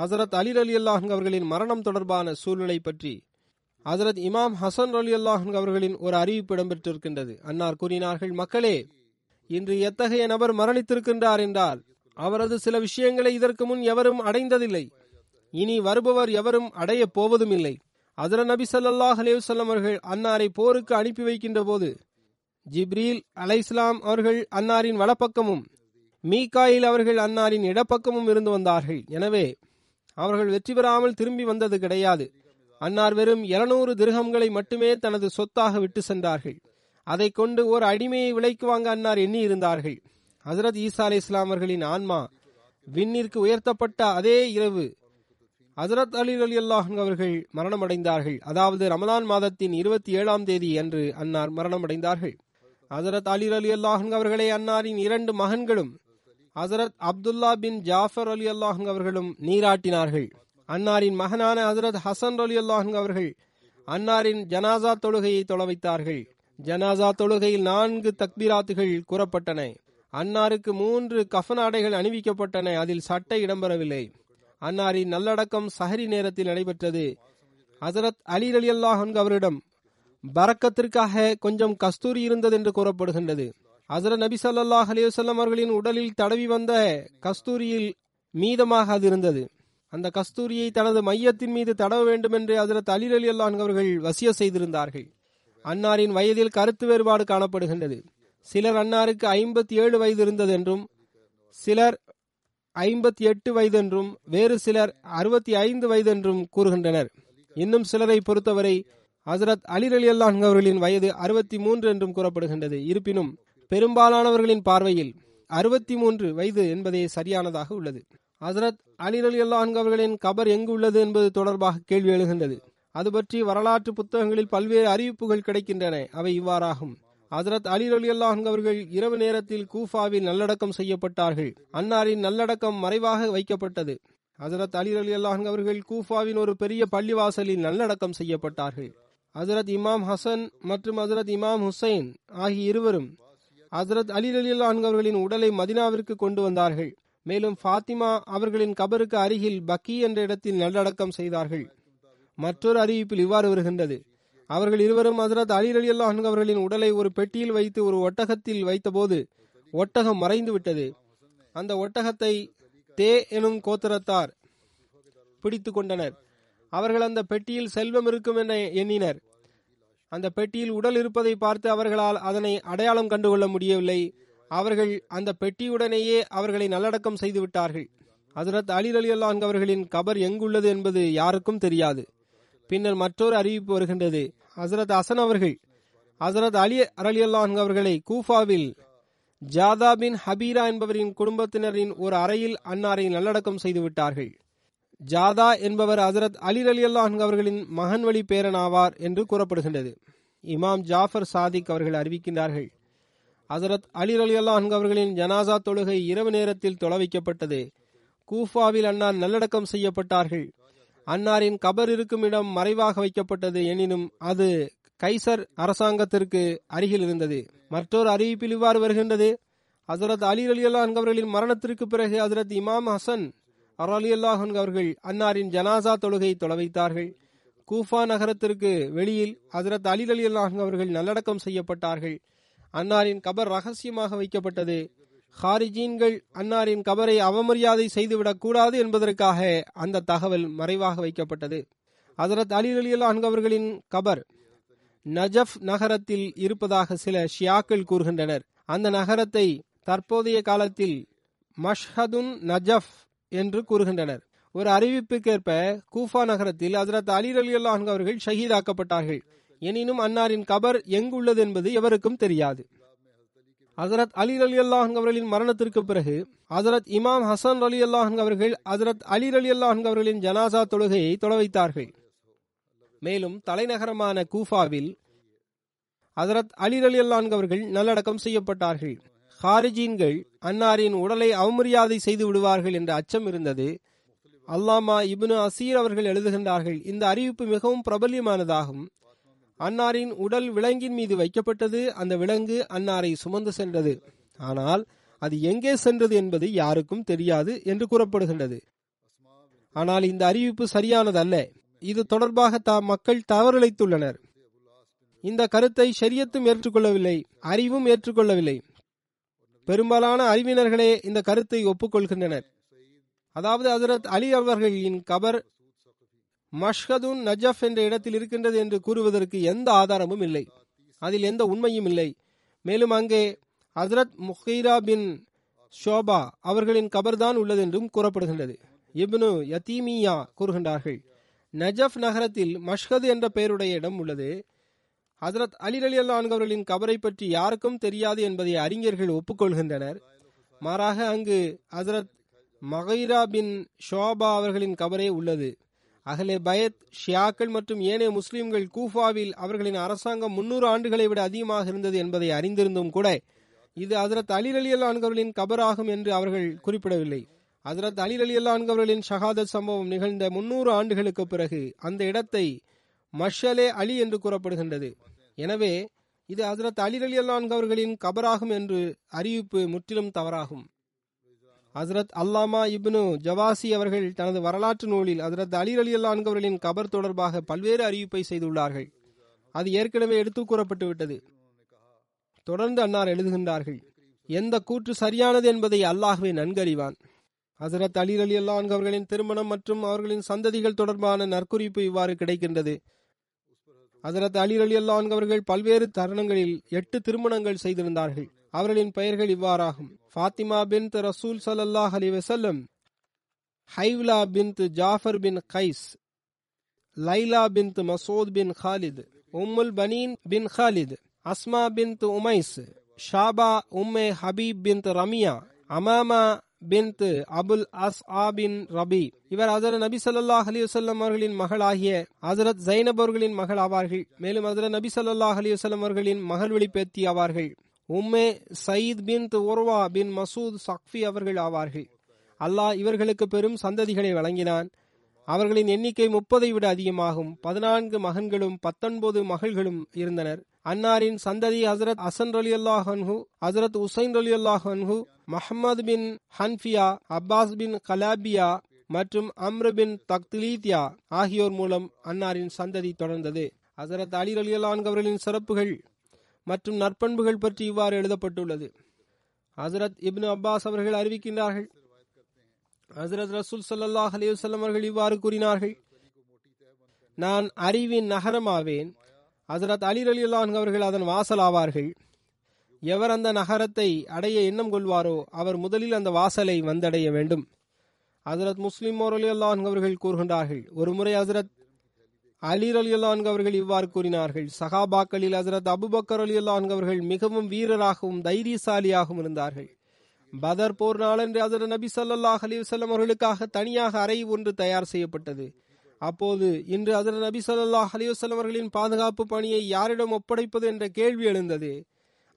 ஹசரத் அலி ரலியல்லாஹு அன்ஹு அவர்களின் மரணம் தொடர்பான சூழ்நிலை பற்றி ஹசரத் இமாம் ஹசன் ரலியல்லாஹு அன்ஹு அவர்களின் ஒரு அறிவிப்பு இடம்பெற்றிருக்கின்றது. அன்னார் கூறினார்கள், மக்களே, இன்று எத்தகைய நபர் மரணித்திருக்கின்றார் என்றால் அவரது சில விஷயங்களை இதற்கு முன் எவரும் அடைந்ததில்லை, இனி வருபவர் எவரும் அடைய போவதும் இல்லை. ஹஜ்ரத் நபி ஸல்லல்லாஹு அலைஹி வஸல்லம் அவர்கள் அன்னாரை போருக்கு அனுப்பி வைக்கின்ற போது ஜிப்ரீல் அலைஹிஸ்ஸலாம் அவர்கள் அன்னாரின் வலப்பக்கமும் மீகாயில் அவர்கள் அன்னாரின் இடப்பக்கமும் இருந்து வந்தார்கள். எனவே அவர்கள் வெற்றி பெறாமல் திரும்பி வந்தது கிடையாது. அன்னார் வெறும் இருநூறு திரகங்களை மட்டுமே தனது சொத்தாக விட்டு சென்றார்கள். அதை கொண்டு ஒரு அடிமையை விலைக்கு வாங்க அன்னார் எண்ணி இருந்தார்கள். ஹசரத் ஈசா அலை இஸ்லாம் அவர்களின் ஆன்மா விண்ணிற்கு உயர்த்தப்பட்ட அதே இரவு ஹசரத் அலி ரலியல்லாஹு அன்ஹு அவர்கள் மரணமடைந்தார்கள். அதாவது ரமலான் மாதத்தின் இருபத்தி ஏழாம் தேதி அன்று அன்னார் மரணமடைந்தார்கள். ஹசரத் அலி ரலியல்லாஹு அன்ஹு அவர்களை அன்னாரின் இரண்டு மகன்களும் ஹசரத் அப்துல்லா பின் ஜாஃபர் ரலியல்லாஹு அன்ஹு அவர்களும் நீராட்டினார்கள். அன்னாரின் மகனான ஹசரத் ஹசன் ரலியல்லாஹு அன்ஹு அவர்கள் அன்னாரின் ஜனாசா தொழுகையை தொழ வைத்தார்கள். ஜனாசா தொழுகையில் நான்கு தக்பீராத்துகள் கூறப்பட்டன. அன்னாருக்கு மூன்று கஃன் ஆடைகள் அணிவிக்கப்பட்டன. அதில் சட்டை இடம்பெறவில்லை. அன்னாரின் நல்லடக்கம் சஹரி நேரத்தில் நடைபெற்றது. ஹசரத் அலி ரலியல்லாஹு அன்ஹு அவரிடம் பரக்கத்திற்காக கொஞ்சம் கஸ்தூரி இருந்தது என்று கூறப்படுகின்றது. ஹசரத் நபி ஸல்லல்லாஹு அலைஹி வஸல்லம் அவர்களின் உடலில் தடவி வந்த கஸ்தூரியில் மீதமாக அது இருந்தது. அந்த கஸ்தூரியை தனது மையத்தின் மீது தடவ வேண்டும் என்று ஹசரத் அலி ரலியல்லாஹு அன்ஹு அவர்கள் வசிய செய்திருந்தார்கள். அன்னாரின் வயதில் கருத்து வேறுபாடு காணப்படுகின்றது. சிலர் அன்னாருக்கு ஐம்பத்தி ஏழு வயது இருந்தது என்றும், சிலர் ஐம்பத்தி எட்டு வயது என்றும், வேறு சிலர் அறுபத்தி ஐந்து வயது என்றும் கூறுகின்றனர். இன்னும் சிலரை பொறுத்தவரை ஹசரத் அலி ரலியல்லாஹு அன்ஹு அவர்களின் வயது அறுபத்தி மூன்று என்றும் கூறப்படுகின்றது. இருப்பினும் பெரும்பாலானவர்களின் பார்வையில் அறுபத்தி மூன்று வயது என்பதே சரியானதாக உள்ளது. ஹசரத் அலி ரலியல்லாஹு அன்ஹு அவர்களின் கபர் எங்கு உள்ளது என்பது தொடர்பாக கேள்வி எழுகின்றது. அது பற்றி வரலாற்று புத்தகங்களில் பல்வேறு அறிவிப்புகள் கிடைக்கின்றன. அவை இவ்வாறாகும். ஹசரத் அலி ரலியல்லாஹு அன்ஹு அவர்கள் இரவு நேரத்தில் கூஃபாவில் நல்லடக்கம் செய்யப்பட்டார்கள். அன்னாரின் நல்லடக்கம் மறைவாக வைக்கப்பட்டது. ஹசரத் அலி ரலியல்லாஹு அன்ஹு அவர்கள் கூஃபாவின் ஒரு பெரிய பள்ளிவாசலில் நல்லடக்கம் செய்யப்பட்டார்கள். ஹசரத் இமாம் ஹசன் மற்றும் ஹசரத் இமாம் ஹுசைன் ஆகிய இருவரும் ஹசரத் அலி ரலியல்லாஹு அன்ஹு அவர்களின் உடலை மதினாவிற்கு கொண்டு வந்தார்கள். மேலும் ஃபாத்திமா அவர்களின் கபருக்கு அருகில் பக்கி என்ற இடத்தில் நல்லடக்கம் செய்தார்கள். மற்றொரு அறிவிப்பில் இவ்வாறு வருகின்றது, அவர்கள் இருவரும் ஹசரத் அலி ரலியல்லாஹு அன்ஹு அவர்களின் உடலை ஒரு பெட்டியில் வைத்து ஒரு ஒட்டகத்தில் வைத்தபோது ஒட்டகம் மறைந்து விட்டது. அந்த ஒட்டகத்தை தே எனும் கோத்திரத்தார் பிடித்து கொண்டனர். அவர்கள் அந்த பெட்டியில் செல்வம் இருக்கும் என எண்ணினர். அந்த பெட்டியில் உடல் இருப்பதை பார்த்து அவர்களால் அதனை அடையாளம் கண்டுகொள்ள முடியவில்லை. அவர்கள் அந்த பெட்டியுடனேயே அவர்களை நல்லடக்கம் செய்து விட்டார்கள். ஹசரத் அலி ரலியல்லாஹு அன்ஹு அவர்களின் கபர் எங்குள்ளது என்பது யாருக்கும் தெரியாது. பின்னர் மற்றொரு அறிவிப்பு வருகின்றது, ஹசரத் ஹசன் அவர்கள் ஹசரத் அலி ரலியல்லாஹு அன்ஹு அவர்களை கூஃபாவில் ஜாதா பின் ஹபீரா என்பவரின் குடும்பத்தினரின் ஒரு அறையில் அன்னாரை நல்லடக்கம் செய்து விட்டார்கள். ஜாதா என்பவர் ஹசரத் அலி ரலியல்லாஹு அன்ஹு அவர்களின் மகன் வழி பேரனாவார் என்று கூறப்படுகின்றது. இமாம் ஜாஃபர் சாதிக் அவர்கள் அறிவிக்கின்றார்கள், ஹசரத் அலி ரலியல்லாஹு அன்ஹு அவர்களின் ஜனாசா தொழுகை இரவு நேரத்தில் தொழ வைக்கப்பட்டது. கூஃபாவில் அன்னார் நல்லடக்கம் செய்யப்பட்டார்கள். அன்னாரின் கபர் இருக்கும் இடம் மறைவாக வைக்கப்பட்டது. எனினும் அது கைசர் அரசாங்கத்திற்கு அருகில் இருந்தது. மற்றொரு அறிவிப்பில் இவ்வாறு வருகின்றது, ஹசரத் அலி ரலியல்லாஹு அன்ஹு அவர்களின் மரணத்திற்கு பிறகு ஹசரத் இமாம் ஹசன் ரலியல்லாஹு அன்ஹு அவர்கள் அன்னாரின் ஜனாசா தொழுகை தொழ வைத்தார்கள். கூஃபா நகரத்திற்கு வெளியில் ஹசரத் அலி ரலியல்லாஹு அன்ஹு அவர்கள் நல்லடக்கம் செய்யப்பட்டார்கள். அன்னாரின் கபர் ரகசியமாக வைக்கப்பட்டது. ஹாரிஜீன்கள் அன்னாரின் கபரை அவமரியாதை செய்துவிடக் கூடாது என்பதற்காக அந்த தகவல் மறைவாக வைக்கப்பட்டது. ஹசரத் அலி ரலியல்லாஹு அன்ஹு அவர்களின் கபர் நஜஃப் நகரத்தில் இருப்பதாக சில ஷியாக்கள் கூறுகின்றனர். அந்த நகரத்தை தற்போதைய காலத்தில் மஷ்ஹதுன் நஜஃப் என்று கூறுகின்றனர். ஒரு அறிவிப்புக்கேற்ப கூஃபா நகரத்தில் ஹசரத் அலி ரலியல்லாஹு அன்ஹு அவர்கள் ஷஹீதாக்கப்பட்டார்கள். எனினும் அன்னாரின் கபர் எங்குள்ளது என்பது எவருக்கும் தெரியாது. ஹசரத் அலி ரலியல்லாஹு அன்ஹு அவர்களின் மரணத்திற்கு பிறகு ஹசரத் இமாம் ஹசன் ரலியல்லாஹு அன்ஹு அவர்கள் ஹசரத் அலி ரலியல்லாஹு அன்ஹு அவர்களின் ஜனாசா தொழுகையை தொழ வைத்தார்கள். மேலும் தலைநகரமான கூஃபாவில் ஹசரத் அலி ரலியல்லாஹு அன்ஹு அவர்கள் நல்லடக்கம் செய்யப்பட்டார்கள். ஹாரிஜீன்கள் அன்னாரின் உடலை அவமரியாதை செய்து விடுவார்கள் என்ற அச்சம் இருந்தது. அல்லாமா இப்னு அசீர் அவர்கள் எழுதுகின்றார்கள், இந்த அறிவிப்பு மிகவும் பிரபல்யமானதாகும். அன்னாரின் உடல் விலங்கின் மீது வைக்கப்பட்டது. அந்த விலங்கு அன்னாரை சுமந்து சென்றது. ஆனால் அது எங்கே சென்றது என்பது யாருக்கும் தெரியாது என்று கூறப்படுகின்றது. ஆனால் இந்த அறிவிப்பு சரியானதல்ல. இது தொடர்பாக தா மக்கள் தவறிழைத்துள்ளனர். இந்த கருத்தை ஷரியத்தும் ஏற்றுக்கொள்ளவில்லை, அறிவும் ஏற்றுக்கொள்ளவில்லை. பெரும்பாலான அறிவினர்களே இந்த கருத்தை ஒப்புக்கொள்கின்றனர். அதாவது ஹசரத் அலி அவர்களின் கபர் மஷ்ஹதுன் நஜஃப் என்ற இடத்தில் இருக்கின்றது என்று கூறுவதற்கு எந்த ஆதாரமும் இல்லை, அதில் எந்த உண்மையும் இல்லை. மேலும் அங்கே ஹசரத் முகீரா பின் ஷோபா அவர்களின் கபர்தான் உள்ளது என்றும் கூறப்படுகின்றது. இப்னு யதீமியா கூறுகின்றார்கள், நஜஃப் நகரத்தில் மஷ்ஹது என்ற பெயருடைய இடம் உள்ளது. ஹசரத் அலி ரலியல்லாஹு அன்ஹு அவர்களின் கபரை பற்றி யாருக்கும் தெரியாது என்பதை அறிஞர்கள் ஒப்புக்கொள்கின்றனர். மாறாக அங்கு ஹசரத் மகைரா பின் ஷோபா அவர்களின் கபரே உள்ளது. அகலே பயத், ஷியாக்கள் மற்றும் ஏனைய முஸ்லிம்கள் கூஃபாவில் அவர்களின் அரசாங்கம் முன்னூறு ஆண்டுகளை விட அதிகமாக இருந்தது என்பதை அறிந்திருந்தும் கூட இது ஹசரத் அலி ரலியல்லாஹு அன்ஹு அவர்களின் கபராகும் என்று அவர்கள் குறிப்பிடவில்லை. ஹசரத் அலி ரலியல்லாஹு அன்ஹு அவர்களின் ஷஹாதத் சம்பவம் நிகழ்ந்த முன்னூறு ஆண்டுகளுக்கு பிறகு அந்த இடத்தை மஷலே அலி என்று கூறப்படுகின்றது. எனவே இது ஹசரத் அலி ரலியல்லாஹு அன்ஹு அவர்களின் கபராகும் என்று அறிவிப்பு முற்றிலும் தவறாகும். ஹசரத் அல்லாமா இப்னு ஜவாசி அவர்கள் தனது வரலாற்று நூலில் ஹசரத் அலி ரலியல்லாஹு அன்ஹு அவர்களின் கபர் தொடர்பாக பல்வேறு அறிவிப்பை செய்துள்ளார்கள். அது ஏற்கனவே எடுத்து கூறப்பட்டு விட்டது. தொடர்ந்து அன்னார் எழுதுகின்றார்கள், எந்த கூற்று சரியானது என்பதை அல்லாஹ்வே நன்கறிவான். ஹசரத் அலி ரலியல்லாஹு அன்ஹு அவர்களின் திருமணம் மற்றும் அவர்களின் சந்ததிகள் தொடர்பான நற்குறிப்பு இவ்வாறு கிடைக்கின்றது. ஹசரத் அலி ரலியல்லாஹு அன்ஹு அவர்கள் பல்வேறு தருணங்களில் எட்டு திருமணங்கள் செய்திருந்தார்கள். அவர்களின் பெயர்கள் இவ்வாறாகும்: ஃபாத்திமா பின்த் ரசூல் ஸல்லல்லாஹு அலைஹி வஸல்லம், ஹைவ்லா பின்த் ஜாஃபர் பின் கைஸ், லைலா பின்த் மசூத் பின் காலித், உம்முல் பனீன் பின் Khalid, Asma பின்த் Umais, Shaba Umme Habib பின்த் Ramiya, Amama பின்த் Abul அஸ்ஆ பின் ரபி. இவர் ஹஜரத் நபி ஸல்லல்லாஹு அலைஹி வஸல்லம் அவர்களின் மகள் ஆகிய ஹஜரத் ஸைனப் அவர்களின் மகள் ஆவார்கள். மேலும் ஹஜரத் நபி ஸல்லல்லாஹு அலைஹி வஸல்லம் அவர்களின் மகள் வழி பேத்தி ஆவார்கள். உம்மே சயீத் பின்த் உர்வா பின் மசூத் சக்ஃபி அவர்கள் ஆவார்கள். அல்லாஹ் இவர்களுக்கு பெரும் சந்ததிகளை வழங்கினான். அவர்களின் எண்ணிக்கை முப்பதை விட அதிகமாகும். பதினான்கு மகன்களும் பத்தொன்பது மகள்களும் இருந்தனர். அன்னாரின் சந்ததி ஹசரத் ஹசன் ரலியல்லாஹு அன்ஹு, ஹசரத் உசைன் ரலியல்லாஹு அன்ஹு, மஹம்மது பின் ஹன்ஃபியா, அப்பாஸ் பின் கலாபியா மற்றும் அம்ரு பின் தக்திலீத்யா ஆகியோர் மூலம் அன்னாரின் சந்ததி தொடர்ந்தது. ஹசரத் அலி ரலியல்லாஹு அன்ஹு அவர்களின் சிறப்புகள் மற்றும் நற்பண்புகள் பற்றி இவ்வாறு எழுதப்பட்டுள்ளது. ஹசரத் இப்னு அப்பாஸ் அவர்கள் அறிவிக்கின்றார்கள், ஹசரத் ரசூல் ஸல்லல்லாஹு அலைஹி வஸல்லம் அவர்கள் இவ்வாறு கூறினார்கள், நான் அறிவின் நகரமாவேன். ஹசரத் அலி ரலியல்லாஹு அன்ஹு அவர்கள் அதன் வாசல் ஆவார்கள். எவர் அந்த நகரத்தை அடைய எண்ணம் கொள்வாரோ அவர் முதலில் அந்த வாசலை வந்தடைய வேண்டும். ஹசரத் முஸ்லிம் ரலியல்லாஹு அன்ஹு அவர்கள் கூறுகின்றார்கள், ஒரு முறை ஹசரத் அலி ரலியல்லாஹு அன்ஹு அவர்கள் இவ்வாறு கூறினார்கள், சஹாபாக்களில் ஹசரத் அபூபக்கர் ரலியல்லாஹு அன்ஹு அவர்கள் மிகவும் வீரராகவும் தைரியசாலியாகவும் இருந்தார்கள். பதர் போர் நாளன்று ஹசரத் நபி ஸல்லல்லாஹு அலைஹி வஸல்லம் அவர்களுக்காக தனியாக அறை ஒன்று தயார் செய்யப்பட்டது. அப்போது இன்று ஹசரத் நபி ஸல்லல்லாஹு அலைஹி வஸல்லம் அவர்களின் பாதுகாப்பு பணியை யாரிடம் ஒப்படைப்பது என்ற கேள்வி எழுந்தது.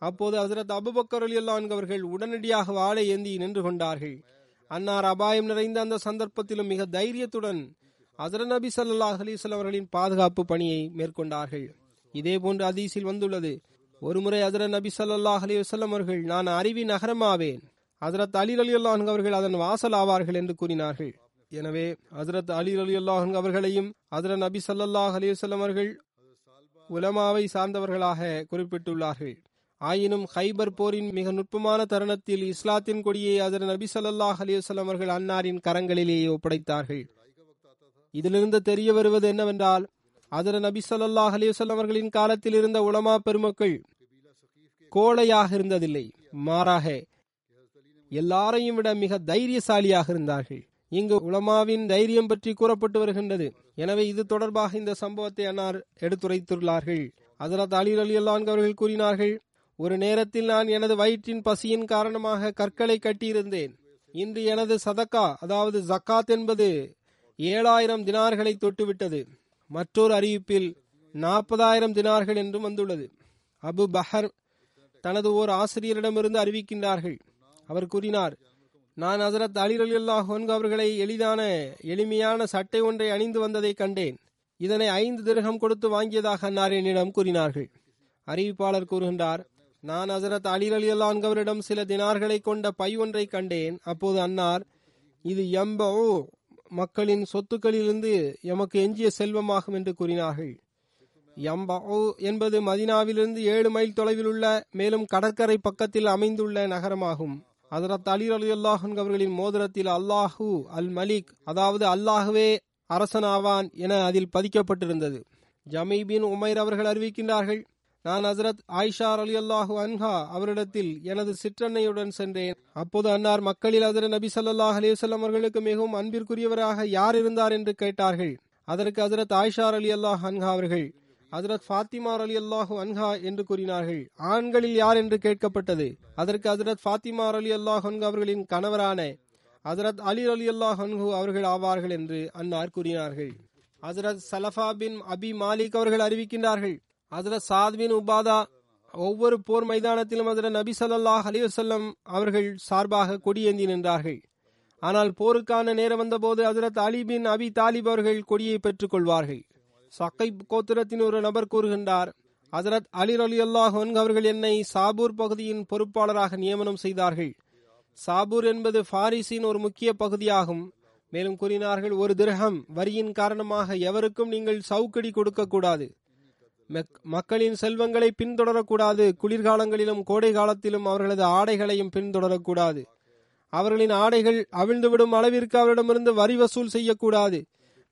அப்போது ஹசரத் அபூபக்கர் ரலியல்லாஹு அன்ஹு அவர்கள் உடனடியாக வாளை ஏந்தி நின்று கொண்டார்கள். அன்னார் அபாயம் நிறைந்த அந்த சந்தர்ப்பத்திலும் மிக தைரியத்துடன் ஹசரத் நபி ஸல்லல்லாஹு அலைஹி வஸல்லம் அவர்களின் பாதுகாப்பு பணியை மேற்கொண்டார்கள். இதே போன்று ஹதீஸில் வந்துள்ளது, ஒருமுறை ஹசரத் நபி ஸல்லல்லாஹு அலைஹி வஸல்லம் அவர்கள், நான் அறிவின் நகரமாவேன், ஹசரத் அலி ரலியல்லாஹு அன்ஹு அவர்கள் அதன் வாசல் ஆவார்கள் என்று கூறினார்கள். எனவே ஹசரத் அலி ரலியல்லாஹு அன்ஹு அவர்களையும் ஹசரத் நபி ஸல்லல்லாஹு அலைஹி வஸல்லம் அவர்கள் உலமாவை சார்ந்தவர்களாக குறிப்பிட்டுள்ளார்கள். ஆயினும் ஹைபர் போரின் மிக நுட்பமான தருணத்தில் இஸ்லாத்தின் கொடியை அதன் நபி ஸல்லல்லாஹு அலைஹி வஸல்லம் அவர்கள் அன்னாரின் கரங்களிலேயே ஒப்படைத்தார்கள். இதிலிருந்து தெரிய வருவது என்னவென்றால், அதன் நபி ஸல்லல்லாஹு அலைஹி வஸல்லம் அவர்களின் காலத்தில் இருந்த உலமா பெருமக்கள் கோழையாக இருந்ததில்லை, மாறாக எல்லாரையும் விட மிக தைரியசாலியாக இருந்தார்கள். இங்கு உலமாவின் தைரியம் பற்றி கூறப்பட்டு வருகின்றது. எனவே இது தொடர்பாக இந்த சம்பவத்தை அன்னார் எடுத்துரைத்துள்ளார்கள். ஹஜ்ரத் அலி ரலியல்லாஹு அன்ஹு அவர்கள் கூறினார்கள், ஒரு நேரத்தில் நான் எனது வயிற்றின் பசியின் காரணமாக கற்களை கட்டியிருந்தேன். இன்று எனது சதக்கா, அதாவது ஜக்காத் என்பது ஏழாயிரம் தினார்களை தொட்டுவிட்டது. மற்றொரு அறிவிப்பில் நாற்பதாயிரம் தினார்கள் என்றும் வந்துள்ளது. அபு பஹர் தனது ஓர் ஆசிரியரிடமிருந்து அறிவிக்கின்றார்கள். அவர் கூறினார், நான் ஹஜ்ரத் அலி ரலியல்லாஹு அன்ஹு அவர்களை எளிதான எளிமையான சட்டை ஒன்றை அணிந்து வந்ததை கண்டேன். இதனை ஐந்து திரகம் கொடுத்து வாங்கியதாக அன்னார் என்னிடம் கூறினார்கள். அறிவிப்பாளர் கூறுகின்றார், நான் ஹஜ்ரத் அலி ரலியல்லாஹு அன்ஹு அவரிடம் சில தினார்களை கொண்ட பை ஒன்றை கண்டேன். அப்போது அன்னார், இது எம்பவு மக்களின் சொத்துக்களிலிருந்து எமக்கு எஞ்சிய செல்வமாகும் என்று கூறினார்கள். எம்பவு என்பது மதினாவிலிருந்து ஏழு மைல் தொலைவில் உள்ள மேலும் கடற்கரை பக்கத்தில் அமைந்துள்ள நகரமாகும். ஹஜ்ரத் அலி ரலியல்லாஹு அன்ஹு அவர்களின் மோதிரத்தில் அல்லாஹூ அல் மலிக், அதாவது அல்லாஹுவே அரசனாவான் என அதில் பதிக்கப்பட்டிருந்தது. ஜமீ பின் உமைர் அவர்கள் அறிவிக்கின்றார்கள், நான் ஹஜ்ரத் ஆயிஷா ரலியல்லாஹு அன்ஹா அவரிடத்தில் எனது சிற்றன்னையுடன் சென்றேன். அப்போது அன்னார் மக்களில் ஹஜ்ரத் நபி ஸல்லல்லாஹு அலைஹி வஸல்லம் அவர்களுக்கு மிகவும் அன்பிற்குரியவராக யார் இருந்தார் என்று கேட்டார்கள். அதற்கு ஹஜ்ரத் ஆயிஷா ரலியல்லாஹு அன்ஹா அவர்கள் ஹஜ்ரத் ஃபாத்திமா ரலியல்லாஹு அன்ஹா என்று கூறினார்கள். ஆண்களில் யார் என்று கேட்கப்பட்டது. அதற்கு ஹஜ்ரத் ஃபாத்திமா ரலியல்லாஹு அன்ஹா அவர்களின் கணவரான ஹஜ்ரத் அலி ரலியல்லாஹு அன்ஹு அவர்கள் ஆவார்கள் என்று அன்னார் கூறினார்கள். ஹஜ்ரத் சலஃபா பின் அபி மாலிக் அவர்கள் அறிவிக்கின்றார்கள், ஹஜ்ரத் சாத் பின் உபாதா ஒவ்வொரு போர் மைதானத்திலும் ஹஜ்ரத் நபி ஸல்லல்லாஹு அலைஹி வஸல்லம் அவர்கள் சார்பாக கொடியேந்தி நின்றார்கள். ஆனால் போருக்கான நேரம் வந்தபோது ஹஜ்ரத் அலி பின் அபி தாலிப் அவர்கள் கொடியை பெற்றுக் கொள்வார்கள். சகைப் கோத்திரத்தின் ஒரு நபர் கூறுகின்றார், ஹஜ்ரத் அலி ரலியல்லாஹு அன்ஹு அவர்கள் என்னை சாபூர் பகுதியின் பொறுப்பாளராக நியமனம் செய்தார்கள். சாபூர் என்பது பாரிஸின் ஒரு முக்கிய பகுதியாகும். மேலும் கூறினார்கள், ஒரு திரகம் வரியின் காரணமாக எவருக்கும் நீங்கள் சவுக்கடி கொடுக்கக்கூடாது, மக்களின் செல்வங்களை பின்தொடரக்கூடாது, குளிர்காலங்களிலும் கோடை காலத்திலும் அவர்களது ஆடைகளையும் பின்தொடரக்கூடாது, அவர்களின் ஆடைகள் அவிழ்ந்துவிடும் அளவிற்கு அவரிடமிருந்து வரி வசூல் செய்யக்கூடாது,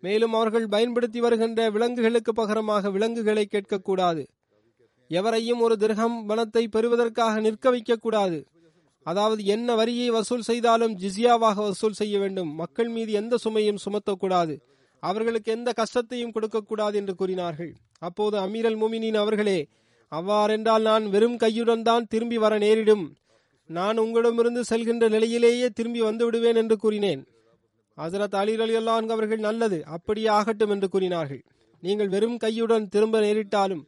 மேலும் அவர்கள் பயன்படுத்தி வருகின்ற விலங்குகளுக்கு பகரமாக விலங்குகளை கேட்கக்கூடாது, எவரையும் ஒரு திரகம் பணத்தை பெறுவதற்காக நிற்க வைக்கக்கூடாது, அதாவது என்ன வரியை வசூல் செய்தாலும் ஜிஸியாவாக வசூல் செய்ய வேண்டும், மக்கள் மீது எந்த சுமையும் சுமத்தக்கூடாது, அவர்களுக்கு எந்த கஷ்டத்தையும் கொடுக்கக்கூடாது என்று கூறினார்கள். அப்போது அமீரல் முமினின் அவர்களே, அவ்வாறென்றால் நான் வெறும் கையுடன் தான் திரும்பி வர நேரிடும், நான் உங்களிடமிருந்து செல்கின்ற நிலையிலேயே திரும்பி வந்து விடுவேன் என்று கூறினேன். ஹஜ்ரத் அலி ரலியல்லாஹு அன்ஹு அவர்கள், நல்லது, அப்படியே ஆகட்டும் என்று கூறினார்கள். நீங்கள் வெறும் கையுடன் திரும்ப நேரிட்டாலும்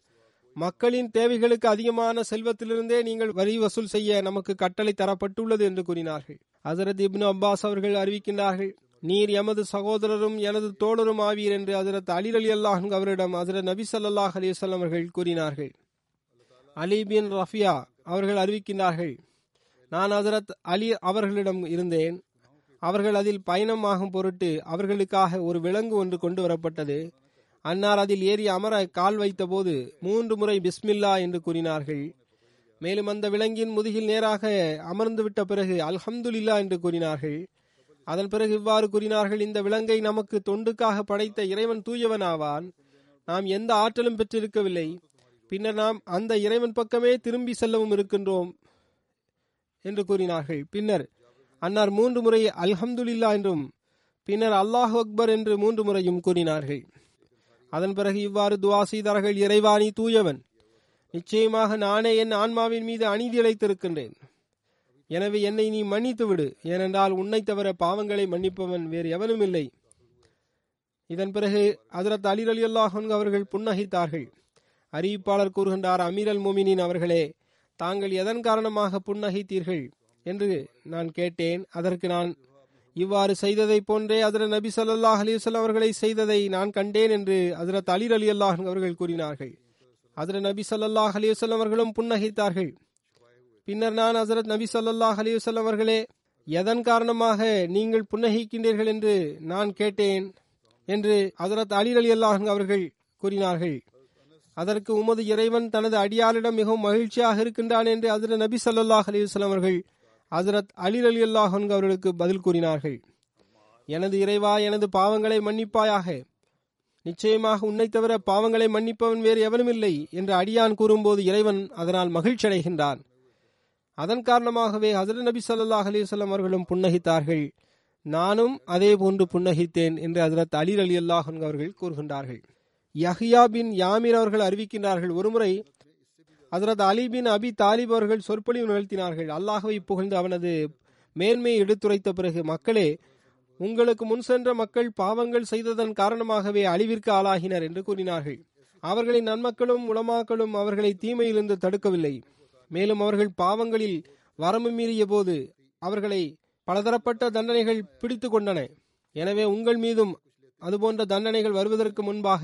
மக்களின் தேவைகளுக்கு அதிகமான செல்வத்திலிருந்தே நீங்கள் வரி வசூல் செய்ய நமக்கு கட்டளை தரப்பட்டுள்ளது என்று கூறினார்கள். ஹஜ்ரத் இப்னு அப்பாஸ் அவர்கள் அறிவிக்கின்றார்கள், நீர் எமது சகோதரரும் எனது தோழரும் ஆவீர் என்று ஹஜ்ரத் அலி ரலியல்லாஹு அன்ஹு அவரிடம் ஹஜ்ரத் நபி ஸல்லல்லாஹு அலைஹி வஸல்லம் அவர்கள் கூறினார்கள். அலி பின் ரஃபியா அவர்கள் அறிவிக்கின்றார்கள், நான் ஹஜ்ரத் அலி அவர்களிடம் இருந்தேன். அவர்கள் அதில் பயணமாகும் பொருட்டு அவர்களுக்காக ஒரு விலங்கு ஒன்று கொண்டு வரப்பட்டது. அன்னார் அதில் ஏறி அமர கால் வைத்த போது மூன்று முறை பிஸ்மில்லா என்று கூறினார்கள். மேலும் அந்த விலங்கின் முதுகில் நேராக அமர்ந்துவிட்ட பிறகு அல்ஹம்துலில்லா என்று கூறினார்கள். அதன் பிறகு இவ்வாறு கூறினார்கள், இந்த விலங்கை நமக்கு தொண்டுக்காக படைத்த இறைவன் தூயவன் ஆவான், நாம் எந்த ஆற்றலும் பெற்றிருக்கவில்லை, பின்னர் நாம் அந்த இறைவன் பக்கமே திரும்பி செல்லவும் இருக்கின்றோம் என்று கூறினார்கள். பின்னர் அன்னார் மூன்று முறை அல்ஹம்துலில்லா என்றும் பின்னர் அல்லாஹ் அக்பர் என்று மூன்று முறையும் கூறினார்கள். அதன் பிறகு இவ்வாறு துவா செய்தார்கள், இறைவாணி தூயவன், நிச்சயமாக நானே என் ஆன்மாவின் மீது அநீதி இழைத்திருக்கின்றேன், எனவே என்னை நீ மன்னித்து விடு, ஏனென்றால் உன்னை தவிர பாவங்களை மன்னிப்பவன் வேறு எவனும் இல்லை. இதன் பிறகு ஹஜ்ரத் அலி ரலியல்லாஹு அன்ஹு அவர்கள் புன்னகைத்தார்கள். அறிவிப்பாளர் கூறுகின்றார், அமீரல் முமினின் அவர்களே, தாங்கள் எதன் காரணமாக புன்னகைத்தீர்கள் என்று நான் கேட்டேன். அதற்கு நான், இவ்வாறு செய்ததை போன்றே ஹஜ்ரத் நபி ஸல்லல்லாஹு அலைஹி வஸல்லம் அவர்களை செய்ததை நான் கண்டேன் என்று ஹஜ்ரத் அலி ரலியல்லாஹு அன்ஹு அவர்கள் கூறினார்கள். ஹஜ்ரத் நபி ஸல்லல்லாஹு அலைஹி வஸல்லம் அவர்களும் புன்னகைத்தார்கள். பின்னர் நான், ஹஜ்ரத் நபி ஸல்லல்லாஹு அலைஹி வஸல்லம் அவர்களே, எதன் காரணமாக நீங்கள் புன்னகைக்கின்றீர்கள் என்று நான் கேட்டேன் என்று ஹஜ்ரத் அலி ரலியல்லாஹு அன்ஹு அவர்கள் கூறினார்கள். அதற்கு உமது இறைவன் தனது அடியாரிடம் மிகவும் மகிழ்ச்சியாக இருக்கின்றான் என்று ஹசரத் நபி ஸல்லல்லாஹு அலைஹி வஸல்லம் அவர்கள் ஹசரத் அலி ரலியல்லாஹு அன்ஹு அவர்களுக்கு பதில் கூறினார்கள். எனது இறைவா, எனது பாவங்களை மன்னிப்பாயாக, நிச்சயமாக உன்னை தவிர பாவங்களை மன்னிப்பவன் வேறு எவனுமில்லை என்று அடியான் கூறும்போது இறைவன் அதனால் மகிழ்ச்சி அடைகின்றான். அதன் காரணமாகவே ஹசரத் நபி ஸல்லல்லாஹு அலைஹி வஸல்லம் அவர்களும் புன்னகித்தார்கள், நானும் அதே போன்று புன்னகித்தேன் என்று ஹசரத் அலி ரலியல்லாஹு அன்ஹு அவர்கள் கூறுகின்றார்கள். யஹ்யா பின் யாமிர் அவர்கள் அறிவிக்கின்றார்கள், ஒருமுறை ஹசரத் அலி பின் அபி தாலிப் அவர்கள் சொற்பொழிவு நிகழ்த்தினார்கள். அல்லாஹ்வை புகழ்ந்து அவனது மேன்மையை எடுத்துரைத்த பிறகு, மக்களே, உங்களுக்கு முன் சென்ற மக்கள் பாவங்கள் செய்ததன் காரணமாகவே அழிவிற்கு ஆளாகினர் என்று கூறினார்கள். அவர்களின் நன்மக்களும் உலமாக்களும் அவர்களை தீமையிலிருந்து தடுக்கவில்லை. மேலும் அவர்கள் பாவங்களில் வரம்பு மீறிய போது அவர்களை பலதரப்பட்ட தண்டனைகள் பிடித்து கொண்டன. எனவே உங்கள் மீதும் அதுபோன்ற தண்டனைகள் வருவதற்கு முன்பாக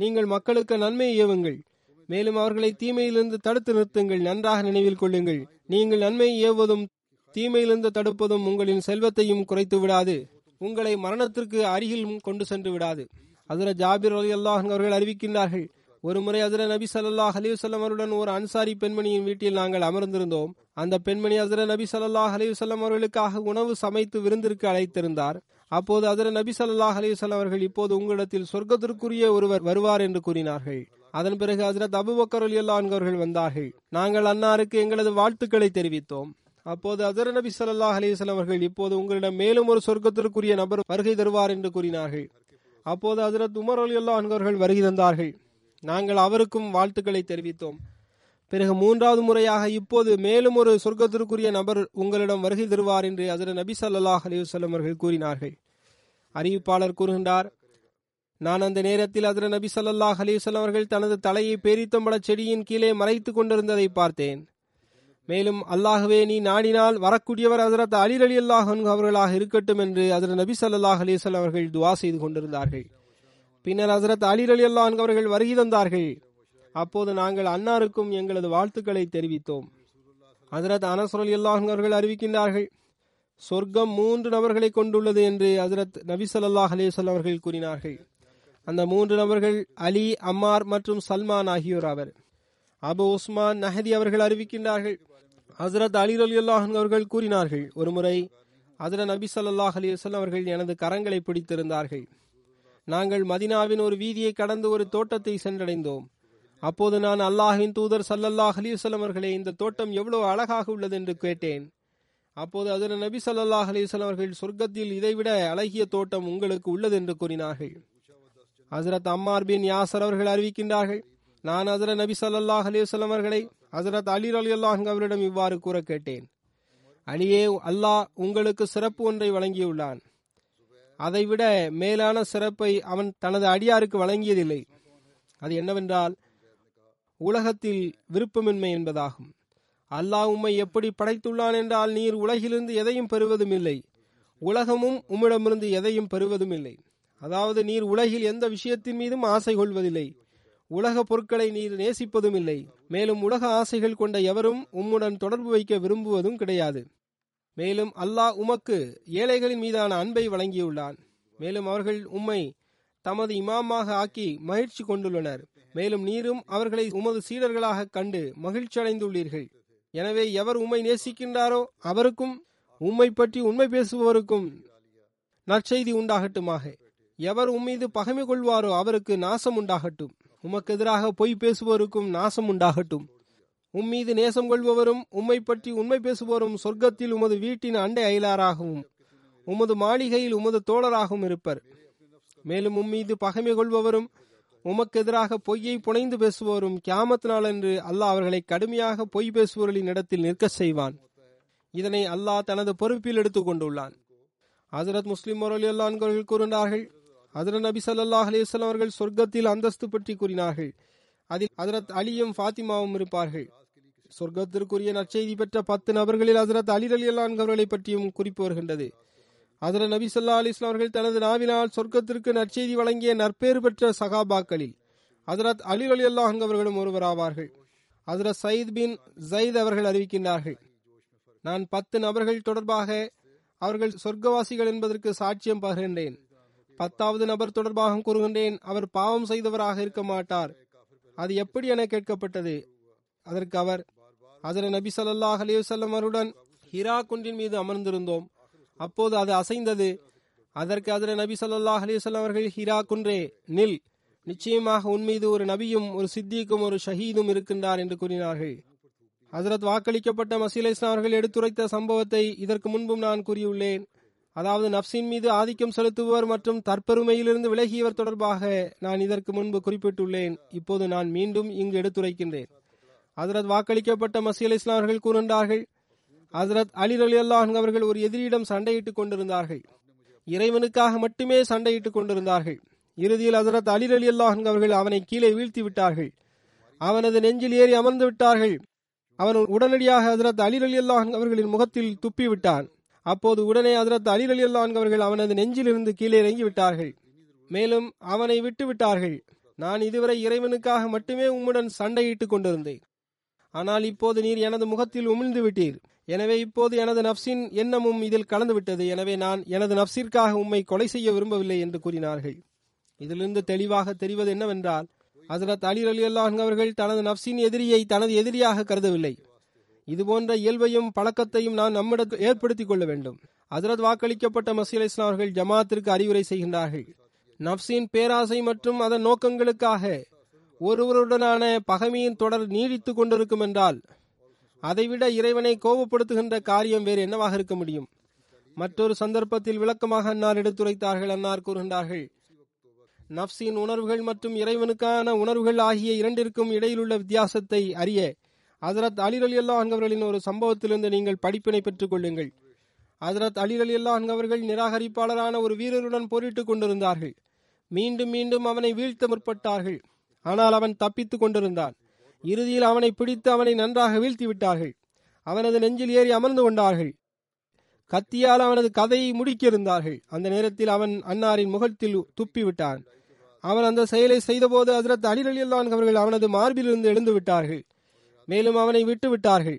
நீங்கள் மக்களுக்கு நன்மையை ஏவுங்கள், மேலும் அவர்களை தீமையிலிருந்து தடுத்து நிறுத்துங்கள். நன்றாக நினைவில் கொள்ளுங்கள், நீங்கள் நன்மையை ஏவுவதும் தீமையிலிருந்து தடுப்பதும் உங்களின் செல்வத்தையும் குறைத்து விடாது, உங்களை மரணத்திற்கு அருகில் கொண்டு சென்று விடாது. ஹஸரத் ஜாபிர் ரலியல்லாஹு அன்ஹு அவர்கள் அறிவிக்கின்றார்கள், ஒரு முறை ஹஸரத் நபி ஸல்லல்லாஹு அலைஹி வஸல்லம் அவர்களுடன் ஒரு அன்சாரி பெண்மணியின் வீட்டில் நாங்கள் அமர்ந்திருந்தோம். அந்த பெண்மணி ஹஸரத் நபி ஸல்லல்லாஹு அலைஹி வஸல்லம் அவர்களுக்காக உணவு சமைத்து விருந்திற்கு அழைத்திருந்தார். அப்போது ஹஸரத் நபி ஸல்லல்லாஹு அலைஹி வஸல்லம் அவர்கள், இப்போது உங்களிடத்தில் சொர்க்கத்திற்குரிய ஒருவர் வருவார் என்று கூறினார்கள். அதன் பிறகு ஹஸரத் அபூபக்கர் ரலியல்லாஹு அன்ஹு அவர்கள் வந்தார்கள். நாங்கள் அன்னாருக்கு எங்களது வாழ்த்துக்களை தெரிவித்தோம். அப்போது ஹஸரத் நபி ஸல்லல்லாஹு அலைஹி வஸல்லம் அவர்கள், இப்போது உங்களிடம் மேலும் ஒரு சொர்க்கத்திற்குரிய நபர் வருகை தருவார் என்று கூறினார்கள். அப்போது ஹஸரத் உமர் ரலியல்லாஹு அன்ஹு அவர்கள் வருகை தந்தார்கள். நாங்கள் அவருக்கும் வாழ்த்துக்களை தெரிவித்தோம். பிறகு மூன்றாவது முறையாக, இப்போது மேலும் ஒரு சொர்க்கத்திற்குரிய நபர் உங்களிடம் வருகை தருவார் என்று ஹஸரத் நபி ஸல்லல்லாஹு அலைஹி வஸல்லம் அவர்கள் கூறினார்கள். அறிவிப்பாளர் கூறுகின்றார், நான் அந்த நேரத்தில் ஹஸரத் நபி ஸல்லல்லாஹு அலைஹி வஸல்லம் அவர்கள் தனது தலையை பேரித்தம்பள செடியின் கீழே மறைத்து கொண்டிருந்ததை பார்த்தேன். மேலும், அல்லாஹ்வே, நீ நாடினால் வரக்கூடியவர் ஹஸரத் அலி ரலியல்லாஹு அன்ஹு அவர்களாக இருக்கட்டும் என்று ஹஸரத் நபி ஸல்லல்லாஹு அலைஹி வஸல்லம் அவர்கள் துஆ செய்து கொண்டிருந்தார்கள். பின்னர் ஹஸரத் அலி ரலியல்லாஹு அன்ஹு அவர்கள் வருகை தந்தார்கள். அப்போது நாங்கள் அன்னாருக்கும் எங்களது வாழ்த்துக்களை தெரிவித்தோம். ஹஸரத் அனஸ் ரலியல்லாஹு அன்ஹு அவர்கள் அறிவிக்கின்றார்கள், சொர்க்கம் மூன்று நபர்களை கொண்டுள்ளது என்று ஹஸரத் நபி ஸல்லல்லாஹு அலைஹி வஸல்லம் அவர்கள் கூறினார்கள். அந்த மூன்று நபர்கள் அலி, அம்மார் மற்றும் சல்மான் ஆகியோர் ஆவர். அபு உஸ்மான் நஹதி அவர்கள் அறிவிக்கின்றார்கள், ஹஸரத் அலி ரலியல்லாஹு அன்ஹு அவர்கள் கூறினார்கள், ஒருமுறை ஹஸரத் நபி ஸல்லல்லாஹு அலைஹி வஸல்லம் அவர்கள் எனது கரங்களை பிடித்திருந்தார்கள். நாங்கள் மதினாவின் ஒரு வீதியை கடந்து ஒரு தோட்டத்தை சென்றடைந்தோம். அப்போது நான் அல்லாஹ்வின் தூதர் ஸல்லல்லாஹு அலைஹி வஸல்லம் அவர்களே, இந்த தோட்டம் எவ்வளவு அழகாக உள்ளது என்று கேட்டேன். அப்போது ஹஸரத் நபி ஸல்லல்லாஹு அலைஹி வஸல்லம் அவர்கள், சொர்க்கத்தில் இதைவிட அழகிய தோட்டம் உங்களுக்கு உள்ளது என்று கூறினார்கள். ஹஸரத் அம்மார் பின் யாசர் அவர்கள் அறிவிக்கின்றார்கள், நான் ஹஸரத் நபி ஸல்லல்லாஹு அலைஹி வஸல்லம் அவர்களை ஹஸரத் அலி ரலியல்லாஹு அன்ஹு அவர்களிடம் இவ்வாறு கூற கேட்டேன், அலியே, அல்லாஹ் உங்களுக்கு சிறப்பு ஒன்றை வழங்கியுள்ளான். அதைவிட மேலான சிறப்பை அவன் தனது அடியாருக்கு வழங்கியதில்லை. அது என்னவென்றால், உலகத்தில் விருப்பமின்மை என்பதாகும். அல்லாஹ் உம்மை எப்படி படைத்துள்ளான் என்றால், நீர் உலகிலிருந்து எதையும் பெறுவதும் இல்லை, உலகமும் உம்மிடமிருந்து எதையும் பெறுவதும் இல்லை. அதாவது, நீர் உலகில் எந்த விஷயத்தின் மீதும் ஆசை கொள்வதில்லை, உலக பொருட்களை நீர் நேசிப்பதும் இல்லை, மேலும் உலக ஆசைகள் கொண்ட எவரும் உம்முடன் தொடர்பு வைக்க விரும்புவதும் கிடையாது. மேலும் அல்லாஹ் உமக்கு ஏழைகளின் மீதான அன்பை வழங்கியுள்ளான். மேலும் அவர்கள் உம்மை தமது இமாமாக ஆக்கி மகிழ்ச்சி கொண்டுள்ளனர். மேலும் நீரும் அவர்களை உமது சீடர்களாக கண்டு மகிழ்ச்சி அடைந்துள்ளீர்கள். எனவே எவர் உம்மை நேசிக்கின்றாரோ அவருக்கும் உம்மை பற்றி உண்மை பேசுபவருக்கும் நற்செய்தி உண்டாகட்டுமாக. எவர் உம்மீது பகைமை கொள்வாரோ அவருக்கு நாசம் உண்டாகட்டும். உமக்கு எதிராக பொய் பேசுவோருக்கும் நாசம் உண்டாகட்டும். உம்மீது நேசம் கொள்பவரும் உம்மை பற்றி உண்மை பேசுபவரும் சொர்க்கத்தில் உமது வீட்டின் அண்டை அயலாராகவும் உமது மாளிகையில் உமது தோழராகவும் இருப்பர். மேலும் உம்மீது பகைமை கொள்பவரும் உமக்கு எதிராக பொய்யை புனைந்து பேசுபவரும் கியாமத் நாளன்று அல்லாஹ் அவர்களை கடுமையாக பொய் பேசுபவர்களின் இடத்தில் நிற்க செய்வான். இதனை அல்லாஹ் தனது பொறுப்பில் எடுத்துக்கொண்டுள்ளான். ஹஸரத் முஸ்லிம் ரலியல்லாஹு அன்ஹு கூறினார்கள், ஹஸரத் நபி ஸல்லல்லாஹு அலைஹி வஸல்லம் அவர்கள் சொர்க்கத்தில் அந்தஸ்து பற்றி கூறினார்கள். அதில் ஹஸரத் அலியும் ஃபாத்திமாவும் இருப்பார்கள். சொர்க்கத்திற்குரிய நற்செய்தி பெற்ற பத்து நபர்களில் ஹஸரத் அலி ரலியல்லாஹு அன்ஹு அவர்களை பற்றியும் குறிப்பு வருகின்றது. ஹஸரத் நபி ஸல்லல்லாஹு அலைஹி வஸல்லம் அவர்கள் தனது நாவினால் சொர்க்கத்திற்கு நற்செய்தி வழங்கிய நற்பேறு பெற்ற சகாபாக்களில் ஹஸரத் அலி ரலியல்லாஹு அன்ஹு அவர்களும் ஒருவராவார்கள். ஹஸரத் சயீத் பின் ஸைத் அவர்கள் அறிவிக்கின்றார்கள், நான் பத்து நபர்கள் தொடர்பாக அவர்கள் சொர்க்கவாசிகள் என்பதற்கு சாட்சியம் பகிர்கின்றேன். பத்தாவது நபர் தொடர்பாக கூறுகின்றேன், அவர் பாவம் செய்தவராக இருக்க மாட்டார். அது எப்படி என கேட்கப்பட்டது. அதற்கு அவர், ஹஜ்ரத் நபி ஸல்லல்லாஹு அலைஹி வஸல்லம் அவருடன் ஹிரா குன்றின் மீது அமர்ந்திருந்தோம், அப்போது அது அசைந்தது. அதற்கு ஹஜ்ரத் நபி ஸல்லல்லாஹு அலைஹி வஸல்லம் அவர்கள், ஹிரா குன்றே நில், நிச்சயமாக உன் மீது ஒரு நபியும் ஒரு சித்திக்கும் ஒரு ஷஹீதும் இருக்கின்றார் என்று கூறினார்கள். ஹஜ்ரத் வாக்களிக்கப்பட்ட மசீஹ் இஸ்லாம் அவர்கள் எடுத்துரைத்த சம்பவத்தை இதற்கு முன்பும் நான் கூறியுள்ளேன். அதாவது நப்சின் மீது ஆதிக்கம் செலுத்துபவர் மற்றும் தற்பெருமையிலிருந்து விலகியவர் தொடர்பாக நான் இதற்கு முன்பு குறிப்பிட்டுள்ளேன். இப்போது நான் மீண்டும் இங்கு எடுத்துரைக்கின்றேன். ஹஜ்ரத் வாக்களிக்கப்பட்ட மசீஹ் இஸ்லாம் அவர்கள் கூறுகின்றார்கள், ஹஜ்ரத் அலி ரலியல்லாஹு அன்ஹு அவர்கள் ஒரு எதிரியிடம் சண்டையிட்டுக் கொண்டிருந்தார்கள். இறைவனுக்காக மட்டுமே சண்டையிட்டுக் கொண்டிருந்தார்கள். இறுதியில் ஹஜ்ரத் அலி ரலியல்லாஹு அன்ஹு அவர்கள் அவனை கீழே வீழ்த்தி விட்டார்கள். அவனது நெஞ்சில் ஏறி அமர்ந்து விட்டார்கள். அவன் உடனடியாக ஹஜ்ரத் அலி ரலியல்லாஹு அன்ஹு அவர்களின் முகத்தில் துப்பிவிட்டான். அப்போது உடனே ஹஜ்ரத் அலி ரலியல்லாஹு அன்ஹு அவர்கள் அவனது நெஞ்சிலிருந்து கீழே இறங்கி விட்டார்கள். மேலும் அவனை விட்டு விட்டார்கள். நான் இதுவரை இறைவனுக்காக மட்டுமே உம்முடன் சண்டையிட்டுக் கொண்டிருந்தேன். ஆனால் இப்போது நீர் எனது முகத்தில் உமிழ்ந்து விட்டீர். எனவே இப்போது எனது நப்சின் எண்ணமும் இதில் கலந்துவிட்டது. எனவே நான் எனது நப்சிற்காக உம்மை கொலை செய்ய விரும்பவில்லை என்று கூறினார்கள். இதிலிருந்து தெளிவாக தெரிவது என்னவென்றால், ஹஜ்ரத் அலி ரலியல்லாஹு அன்ஹு அவர்கள் தனது நப்சின் எதிரியை தனது எதிரியாக கருதவில்லை. இதுபோன்ற இயல்பையும் பழக்கத்தையும் நாம் நம்மிடம் ஏற்படுத்திக் கொள்ள வேண்டும். ஹஜ்ரத் வாக்களிக்கப்பட்ட மசீஹ் இஸ்லாம் அவர்கள் ஜமாத்திற்கு அறிவுரை செய்கின்றார்கள். நப்சின் பேராசை மற்றும் அதன் நோக்கங்களுக்காக ஒருவருடனான பகைமையின் தொடர் நீடித்து கொண்டிருக்கும் என்றால் அதைவிட இறைவனை கோபப்படுத்துகின்ற காரியம் வேறு என்னவாக இருக்க முடியும்? மற்றொரு சந்தர்ப்பத்தில் விளக்கமாக அன்னார் எடுத்துரைத்தார்கள். அன்னார் கூறுகின்றார்கள், நப்சின் உணர்வுகள் மற்றும் இறைவனுக்கான உணர்வுகள் ஆகிய இரண்டிற்கும் இடையில் உள்ள வித்தியாசத்தை அறிய ஹஜ்ரத் அலி ரலியல்லாஹு அன்ஹு அவர்களின் ஒரு சம்பவத்திலிருந்து நீங்கள் படிப்பினை பெற்றுக் கொள்ளுங்கள். ஹஜ்ரத் அலி ரலியல்லாஹு அன்ஹு அவர்கள் நிராகரிப்பாளரான ஒரு வீரருடன் போரிட்டுக் கொண்டிருந்தார்கள். மீண்டும் மீண்டும் அவனை வீழ்த்த முற்பட்டார்கள். ஆனால் அவன் தப்பித்துக் கொண்டிருந்தான். இறுதியில் அவனை பிடித்து அவனை நன்றாக வீழ்த்தி விட்டார்கள். அவனது நெஞ்சில் ஏறி அமர்ந்து கொண்டார்கள். கத்தியால் அவனது கதையை முடிக்கியிருந்தார்கள். அந்த நேரத்தில் அவன் அன்னாரின் முகத்தில் துப்பிவிட்டான். அவன் அந்த செயலை செய்தபோது ஹஜ்ரத் அலி ரலியல்லாஹு அன்ஹு அவர்கள் அவனது மார்பிலிருந்து எழுந்து விட்டார்கள். மேலும் அவனை விட்டு விட்டார்கள்.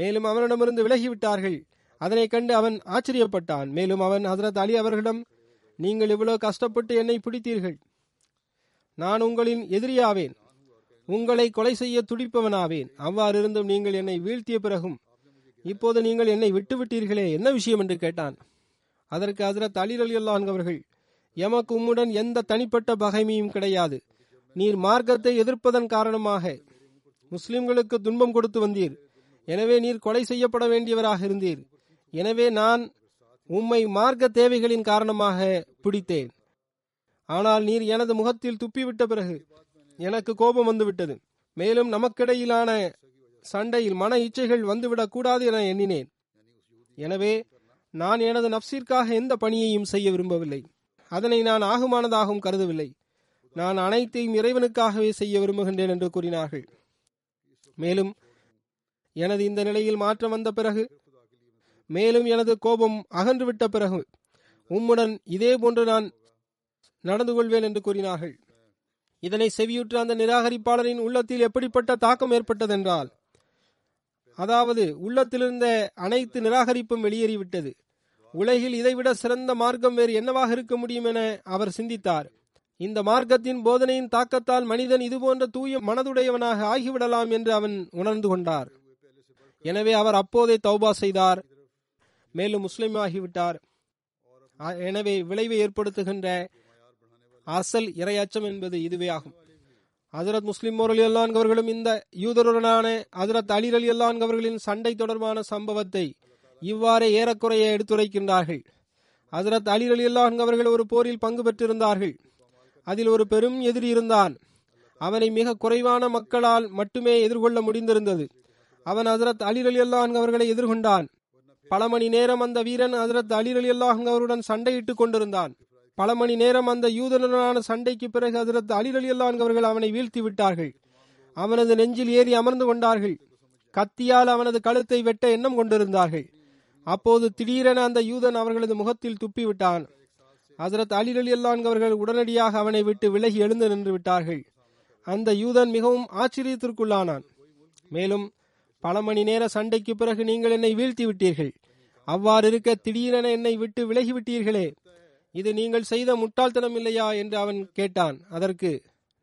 மேலும் அவனிடமிருந்து விலகிவிட்டார்கள். அதனை கண்டு அவன் ஆச்சரியப்பட்டான். மேலும் அவன் ஹஜ்ரத் அலி அவர்களிடம், நீங்கள் இவ்வளவு கஷ்டப்பட்டு என்னை பிடித்தீர்கள், நான் உங்களின் எதிரியாவேன், உங்களை கொலை செய்ய துடிப்பவனாவேன், அவ்வாறு இருந்தும் நீங்கள் என்னை வீழ்த்திய பிறகும் இப்போது நீங்கள் என்னை விட்டுவிட்டீர்களே, என்ன விஷயம் என்று கேட்டான். அதற்கு ஹஜ்ரத் அலி ரலியல்லாஹு அன்ஹு அவர்கள், எமக்கு உம்முடன் எந்த தனிப்பட்ட பகைமையும் கிடையாது. நீர் மார்க்கத்தை எதிர்ப்பதன் காரணமாக முஸ்லிம்களுக்கு துன்பம் கொடுத்து வந்தீர். எனவே நீர் கொலை செய்யப்பட வேண்டியவராக இருந்தீர். எனவே நான் உம்மை மார்க்க தேவைகளின் காரணமாக பிடித்தேன். ஆனால் நீர் எனது முகத்தில் துப்பிவிட்ட பிறகு எனக்கு கோபம் வந்துவிட்டது. மேலும் நமக்கிடையிலான சண்டையில் மன இச்சைகள் வந்துவிடக் கூடாது என எண்ணினேன். எனவே நான் எனது நப்சிற்காக எந்த பணியையும் செய்ய விரும்பவில்லை. அதனை நான் ஆகுமானதாகவும் கருதவில்லை. நான் அனைத்தையும் இறைவனுக்காகவே செய்ய விரும்புகின்றேன் என்று கூறினார்கள். மேலும் எனது இந்த நிலையில் மாற்றம் வந்த பிறகு, மேலும் எனது கோபம் அகன்றுவிட்ட பிறகு உம்முடன் இதே போன்று நான் நடந்து கொள்வேன் என்று கூறினார்கள். இதனை செவியுற்ற அந்த நிராகரிப்பாளரின் உள்ளத்தில் எப்படிப்பட்ட தாக்கம் ஏற்பட்டதென்றால், அதாவது உள்ளத்திலிருந்த அனைத்து நிராகரிப்பும் வெளியேறிவிட்டது. உலகில் இதைவிட சிறந்த மார்க்கம் வேறு என்னவாக இருக்க முடியும் என அவர் சிந்தித்தார். இந்த மார்க்கத்தின் போதனையின் தாக்கத்தால் மனிதன் இதுபோன்ற தூய மனதுடையவனாக ஆகிவிடலாம் என்று அவன் உணர்ந்து கொண்டார். எனவே அவர் அப்போதே தௌபா செய்தார். மேலும் முஸ்லிம் ஆகிவிட்டார். எனவே விளைவை ஏற்படுத்துகின்ற அசல் இரையாச்சம் என்பது இதுவே ஆகும். ஹஜ்ரத் முஸ்லிம் ரலியல்லாஹு அன்ஹு அவர்களும் இந்த யூதருடனான ஹஜ்ரத் அலி ரலியல்லாஹு அன்ஹு அவர்களின் சண்டை தொடர்பான சம்பவத்தை இவ்வாறே ஏறக்குறைய எடுத்துரைக்கின்றார்கள். ஹஜ்ரத் அலி ரலியல்லாஹு அன்ஹு அவர்கள் ஒரு போரில் பங்கு பெற்றிருந்தார்கள். அதில் ஒரு பெரும் எதிரி இருந்தான். அவனை மிக குறைவான மக்களால் மட்டுமே எதிர்கொள்ள முடிந்திருந்தது. அவன் ஹஜ்ரத் அலி ரலியல்லாஹு அன்ஹு அவர்களை எதிர்கொண்டான். பல மணி நேரம் அந்த வீரன் ஹஜ்ரத் அலி ரலியல்லாஹு அன்ஹு அவருடன் சண்டையிட்டுக் கொண்டிருந்தான். பல மணி நேரம் அந்த யூதனுடனான சண்டைக்கு பிறகு ஹஜ்ரத் அலி ரலியல்லாஹு அன்ஹு அவர்கள் அவனை வீழ்த்தி விட்டார்கள். அவனது நெஞ்சில் ஏறி அமர்ந்து கொண்டார்கள். கத்தியால் அவனது கழுத்தை வெட்ட எண்ணம் கொண்டிருந்தார்கள். அப்போது திடீரென அந்த யூதன் அவர்களது முகத்தில் துப்பிவிட்டான். ஹஜ்ரத் அலி ரலியல்லாஹு அன்ஹு அவர்கள் உடனடியாக அவனை விட்டு விலகி எழுந்து நின்று விட்டார்கள். அந்த யூதன் மிகவும் ஆச்சரியத்திற்குள்ளானான். மேலும் பல மணி நேர சண்டைக்கு பிறகு நீங்கள் என்னை வீழ்த்தி விட்டீர்கள், அவ்வாறு இருக்க திடீரென என்னை விட்டு விலகிவிட்டீர்களே, இது நீங்கள் செய்த முட்டாள்தனம் இல்லையா என்று அவன் கேட்டான். அதற்கு,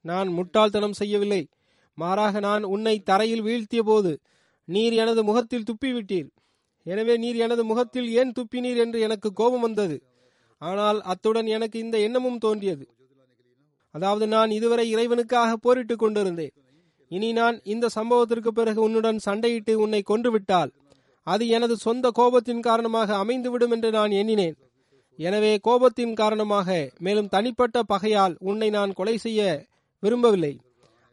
நான் முட்டாள்தனம் செய்யவில்லை, மாறாக நான் உன்னை தரையில் வீழ்த்திய போது நீர் எனது முகத்தில் துப்பிவிட்டீர். எனவே நீர் எனது முகத்தில் ஏன் துப்பினீர் என்று எனக்கு கோபம் வந்தது. ஆனால் அத்துடன் எனக்கு இந்த எண்ணமும் தோன்றியது, அதாவது நான் இதுவரை இறைவனுக்காக போரிட்டுக் கொண்டிருந்தேன். இனி நான் இந்த சம்பவத்திற்கு பிறகு உன்னுடன் சண்டையிட்டு உன்னை கொன்றுவிட்டால் அது எனது சொந்த கோபத்தின் காரணமாக அமைந்துவிடும் என்று நான் எண்ணினேன். எனவே கோபத்தின் காரணமாக மேலும் தனிப்பட்ட பகையால் உன்னை நான் கொலை செய்ய விரும்பவில்லை.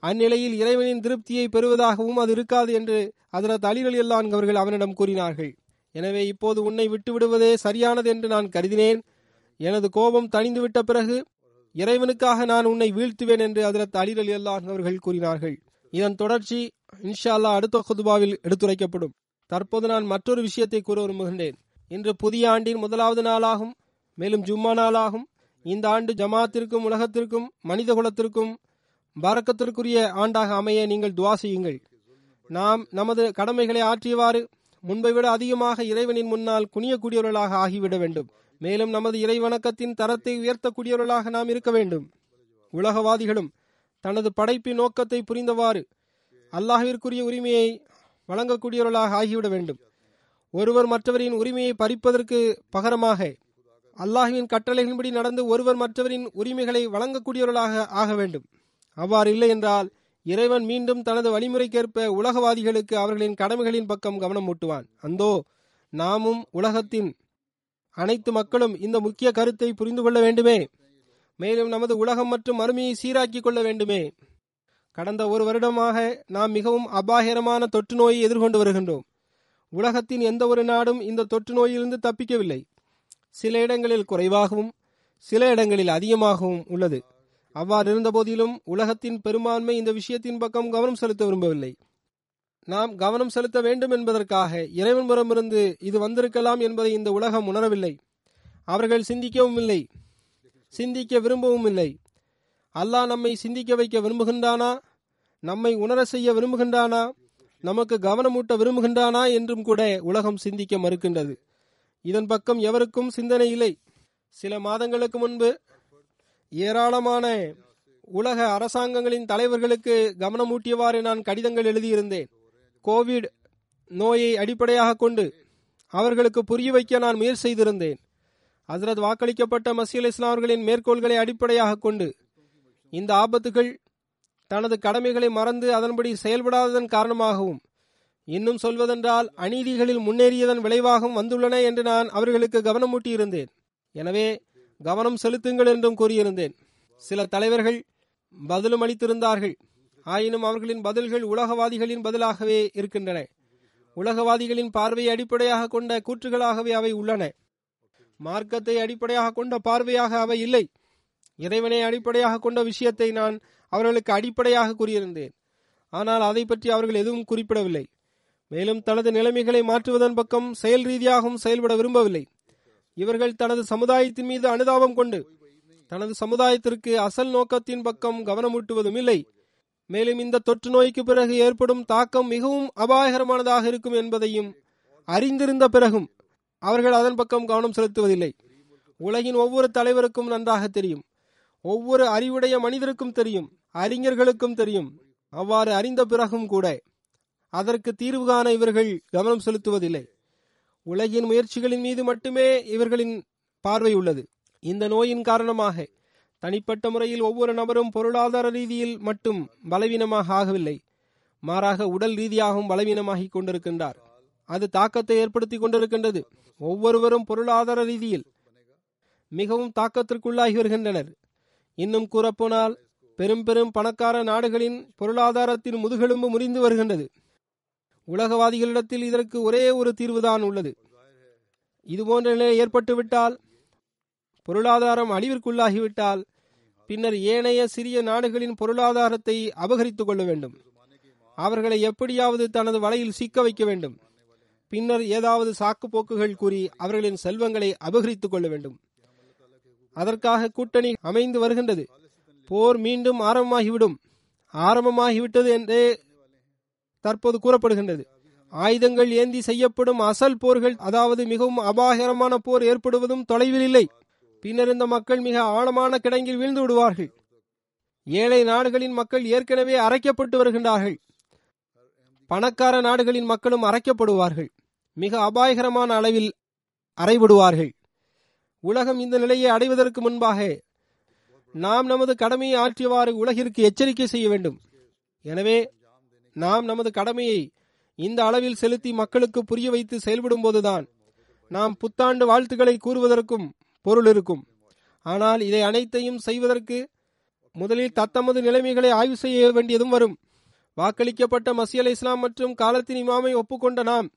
அந்நிலையில் இறைவனின் திருப்தியை பெறுவதாகவும் அது இருக்காது என்று ஹஜ்ரத் அலி ரலியல்லாஹு அவர்கள் அவனிடம் கூறினார்கள். எனவே இப்போது உன்னை விட்டு விடுவதே சரியானது என்று நான் கருதினேன். எனது கோபம் தணிந்துவிட்ட பிறகு இறைவனுக்காக நான் உன்னை வீழ்த்துவேன் என்று ஹஜ்ரத் அலி ரலியல்லாஹு அவர்கள் கூறினார்கள். இதன் தொடர்ச்சி இன்ஷா அல்லாஹ் அடுத்த குத்பாவில் எடுத்துரைக்கப்படும். தற்போது நான் மற்றொரு விஷயத்தை கூற விரும்புகின்றேன். இன்று புதிய ஆண்டின் முதலாவது நாளாகும், மேலும் ஜும்மா நாளாகும். இந்த ஆண்டு ஜமாத்திற்கும் உலகத்திற்கும் மனித குலத்திற்கும் பரக்கத்திற்குரிய ஆண்டாக அமைய நீங்கள் துவா செய்யுங்கள். நாம் நமது கடமைகளை ஆற்றியவாறு முன்பை விட அதிகமாக இறைவனின் முன்னால் குனியக்கூடியவர்களாக ஆகிவிட வேண்டும். மேலும் நமது இறைவணக்கத்தின் தரத்தை உயர்த்தக்கூடியவர்களாக நாம் இருக்க வேண்டும். உலகவாதிகளும் தனது படைப்பின் நோக்கத்தை புரிந்தவாறு அல்லாஹ்விற்குரிய உரிமையை வழங்கக்கூடியவர்களாக ஆகிவிட வேண்டும். ஒருவர் மற்றவரின் உரிமையை பறிப்பதற்கு பகரமாக அல்லாஹ்வின் கட்டளைகளின்படி நடந்து ஒருவர் மற்றவரின் உரிமைகளை வழங்கக்கூடியவர்களாக ஆக வேண்டும். அவ்வாறு இல்லை என்றால் இறைவன் மீண்டும் தனது வழிமுறைக்கேற்ப உலகவாதிகளுக்கு அவர்களின் கடமைகளின் பக்கம் கவனம் ஊட்டுவான். அந்தோ நாமும் உலகத்தின் அனைத்து மக்களும் இந்த முக்கிய கருத்தை புரிந்து கொள்ள வேண்டுமே. மேலும் நமது உலகம் மற்றும் மறுமையை சீராக்கி கொள்ள வேண்டுமே. கடந்த ஒரு வருடமாக நாம் மிகவும் அபாயகரமான தொற்று நோயை எதிர்கொண்டு வருகின்றோம். உலகத்தின் எந்த ஒரு நாடும் இந்த தொற்று நோயிலிருந்து தப்பிக்கவில்லை. சில இடங்களில் குறைவாகவும் சில இடங்களில் அதிகமாகவும் உள்ளது. அவ்வாறு இருந்த போதிலும் உலகத்தின் பெரும்பான்மை இந்த விஷயத்தின் பக்கம் கவனம் செலுத்த விரும்பவில்லை. நாம் கவனம் செலுத்த வேண்டும் என்பதற்காக இறைவன் புறமிருந்து இது வந்திருக்கலாம் என்பதை இந்த உலகம் உணரவில்லை. அவர்கள் சிந்திக்கவும் இல்லை, சிந்திக்க விரும்பவும் இல்லை. அல்லாஹ் நம்மை சிந்திக்க வைக்க விரும்புகின்றானா, நம்மை உணர செய்ய விரும்புகின்றானா, நமக்கு கவனமூட்ட விரும்புகின்றானா என்றும் கூட உலகம் சிந்திக்க மறுக்கின்றது. இதன் பக்கம் எவருக்கும் சிந்தனை இல்லை. சில மாதங்களுக்கு முன்பு ஏராளமான உலக அரசாங்கங்களின் தலைவர்களுக்கு கவனமூட்டியவாறு நான் கடிதங்கள் எழுதியிருந்தேன். கோவிட் நோயை அடிப்படையாக கொண்டு அவர்களுக்கு புரிய வைக்க நான் முயற்சி செய்திருந்தேன். ஹஜ்ரத் வாக்களிக்கப்பட்ட மசீஹ் இஸ்லாம் அவர்களின் மேற்கோள்களை அடிப்படையாக கொண்டு இந்த ஆபத்துகள் தனது கடமைகளை மறந்து அதன்படி செயல்படாததன் காரணமாகவும், இன்னும் சொல்வதென்றால் அநீதிகளில் முன்னேறியதன் விளைவாகவும் வந்துள்ளன என்று நான் அவர்களுக்கு கவனமூட்டியிருந்தேன். எனவே கவனம் செலுத்துங்கள் என்றும் கூறியிருந்தேன். சில தலைவர்கள் பதிலும் அளித்திருந்தார்கள். ஆயினும் அவர்களின் பதில்கள் உலகவாதிகளின் பதிலாகவே இருக்கின்றன. உலகவாதிகளின் பார்வையை அடிப்படையாக கொண்ட கூற்றுகளாகவே அவை உள்ளன. மார்க்கத்தை அடிப்படையாக கொண்ட பார்வையாக அவை இல்லை. இறைவனை அடிப்படையாக கொண்ட விஷயத்தை நான் அவர்களுக்கு அடிப்படையாக கூறியிருந்தேன். ஆனால் அதை பற்றி அவர்கள் எதுவும் குறிப்பிடவில்லை. மேலும் தனது நிலைமைகளை மாற்றுவதன் பக்கம் செயல் ரீதியாகவும் செயல்பட விரும்பவில்லை. இவர்கள் தனது சமுதாயத்தின் மீது அனுதாபம் கொண்டு தனது சமுதாயத்திற்கு அசல் நோக்கத்தின் பக்கம் கவனமூட்டுவதும் இல்லை. மேலும் இந்த தொற்று நோய்க்கு பிறகு ஏற்படும் தாக்கம் மிகவும் அபாயகரமானதாக இருக்கும் என்பதையும் அறிந்திருந்த பிறகும் அவர்கள் அதன் பக்கம் கவனம் செலுத்துவதில்லை. உலகின் ஒவ்வொரு தலைவருக்கும் நன்றாக தெரியும், ஒவ்வொரு அறிவுடைய மனிதருக்கும் தெரியும், அறிஞர்களுக்கும் தெரியும். அவ்வாறு அறிந்த பிறகும் கூட அதற்கு தீர்வு காண இவர்கள் கவனம் செலுத்துவதில்லை. உலகின் முயற்சிகளின் மீது மட்டுமே இவர்களின் பார்வை உள்ளது. இந்த நோயின் காரணமாக தனிப்பட்ட முறையில் ஒவ்வொரு நபரும் பொருளாதார ரீதியில் மட்டும் பலவீனமாக ஆகவில்லை, மாறாக உடல் ரீதியாகவும் பலவீனமாகிக் கொண்டிருக்கின்றார். அது தாக்கத்தை ஏற்படுத்தி கொண்டிருக்கின்றது. ஒவ்வொருவரும் பொருளாதார ரீதியில் மிகவும் தாக்கத்திற்குள்ளாகி வருகின்றனர். இன்னும் கூறப்போனால் பெரும் பெரும் பணக்கார நாடுகளின் பொருளாதாரத்தின் முதுகெலும்பு முறிந்து வருகின்றது. உலகவாதிகளிடத்தில் இதற்கு ஒரே ஒரு தீர்வுதான் உள்ளது. இதுபோன்ற நிலை ஏற்பட்டுவிட்டால், பொருளாதாரம் அழிவிற்குள்ளாகிவிட்டால், பின்னர் ஏனைய சிறிய நாடுகளின் பொருளாதாரத்தை அபகரித்து கொள்ள வேண்டும். அவர்களை எப்படியாவது தனது வலையில் சிக்க வைக்க வேண்டும். பின்னர் ஏதாவது சாக்கு போக்குகள் கூறி அவர்களின் செல்வங்களை அபகரித்துக் கொள்ள வேண்டும். அதற்காக கூட்டணி அமைந்து வருகின்றது. போர் மீண்டும் ஆரம்பமாகிவிடும், ஆரம்பமாகிவிட்டது என்றே தற்போது கூறப்படுகின்றது. ஆயுதங்கள் ஏந்தி செய்யப்படும் அசல் போர்கள், அதாவது மிகவும் அபாயகரமான போர் ஏற்படுவதும் தொலைவில் இல்லை. பின்னர் இந்த மக்கள் மிக ஆழமான கிடங்கில் வீழ்ந்து விடுவார்கள். ஏழை நாடுகளின் மக்கள் ஏற்கனவே அரைக்கப்பட்டு வருகின்றார்கள். பணக்கார நாடுகளின் மக்களும் அரைக்கப்படுவார்கள். மிக அபாயகரமான அளவில் அறைபடுவார்கள். உலகம் இந்த நிலையை அடைவதற்கு முன்பாக நாம் நமது கடமையை ஆற்றியவாறு உலகிற்கு எச்சரிக்கை செய்ய வேண்டும். எனவே நாம் நமது கடமையை இந்த அளவில் செலுத்தி மக்களுக்கு புரிய வைத்து செயல்படும் போதுதான் நாம் புத்தாண்டு வாழ்த்துக்களை கூறுவதற்கும் பொருள் இருக்கும். ஆனால் இதை அனைத்தையும் செய்வதற்கு முதலில் தத்தமது நிலைமைகளை ஆய்வு செய்ய வேண்டியதும் வரும். வாக்களிக்கப்பட்ட மசீஹ் அலைஹிஸ்ஸலாம் மற்றும் காலத்தின் இமாமை ஒப்புக்கொண்ட நாம்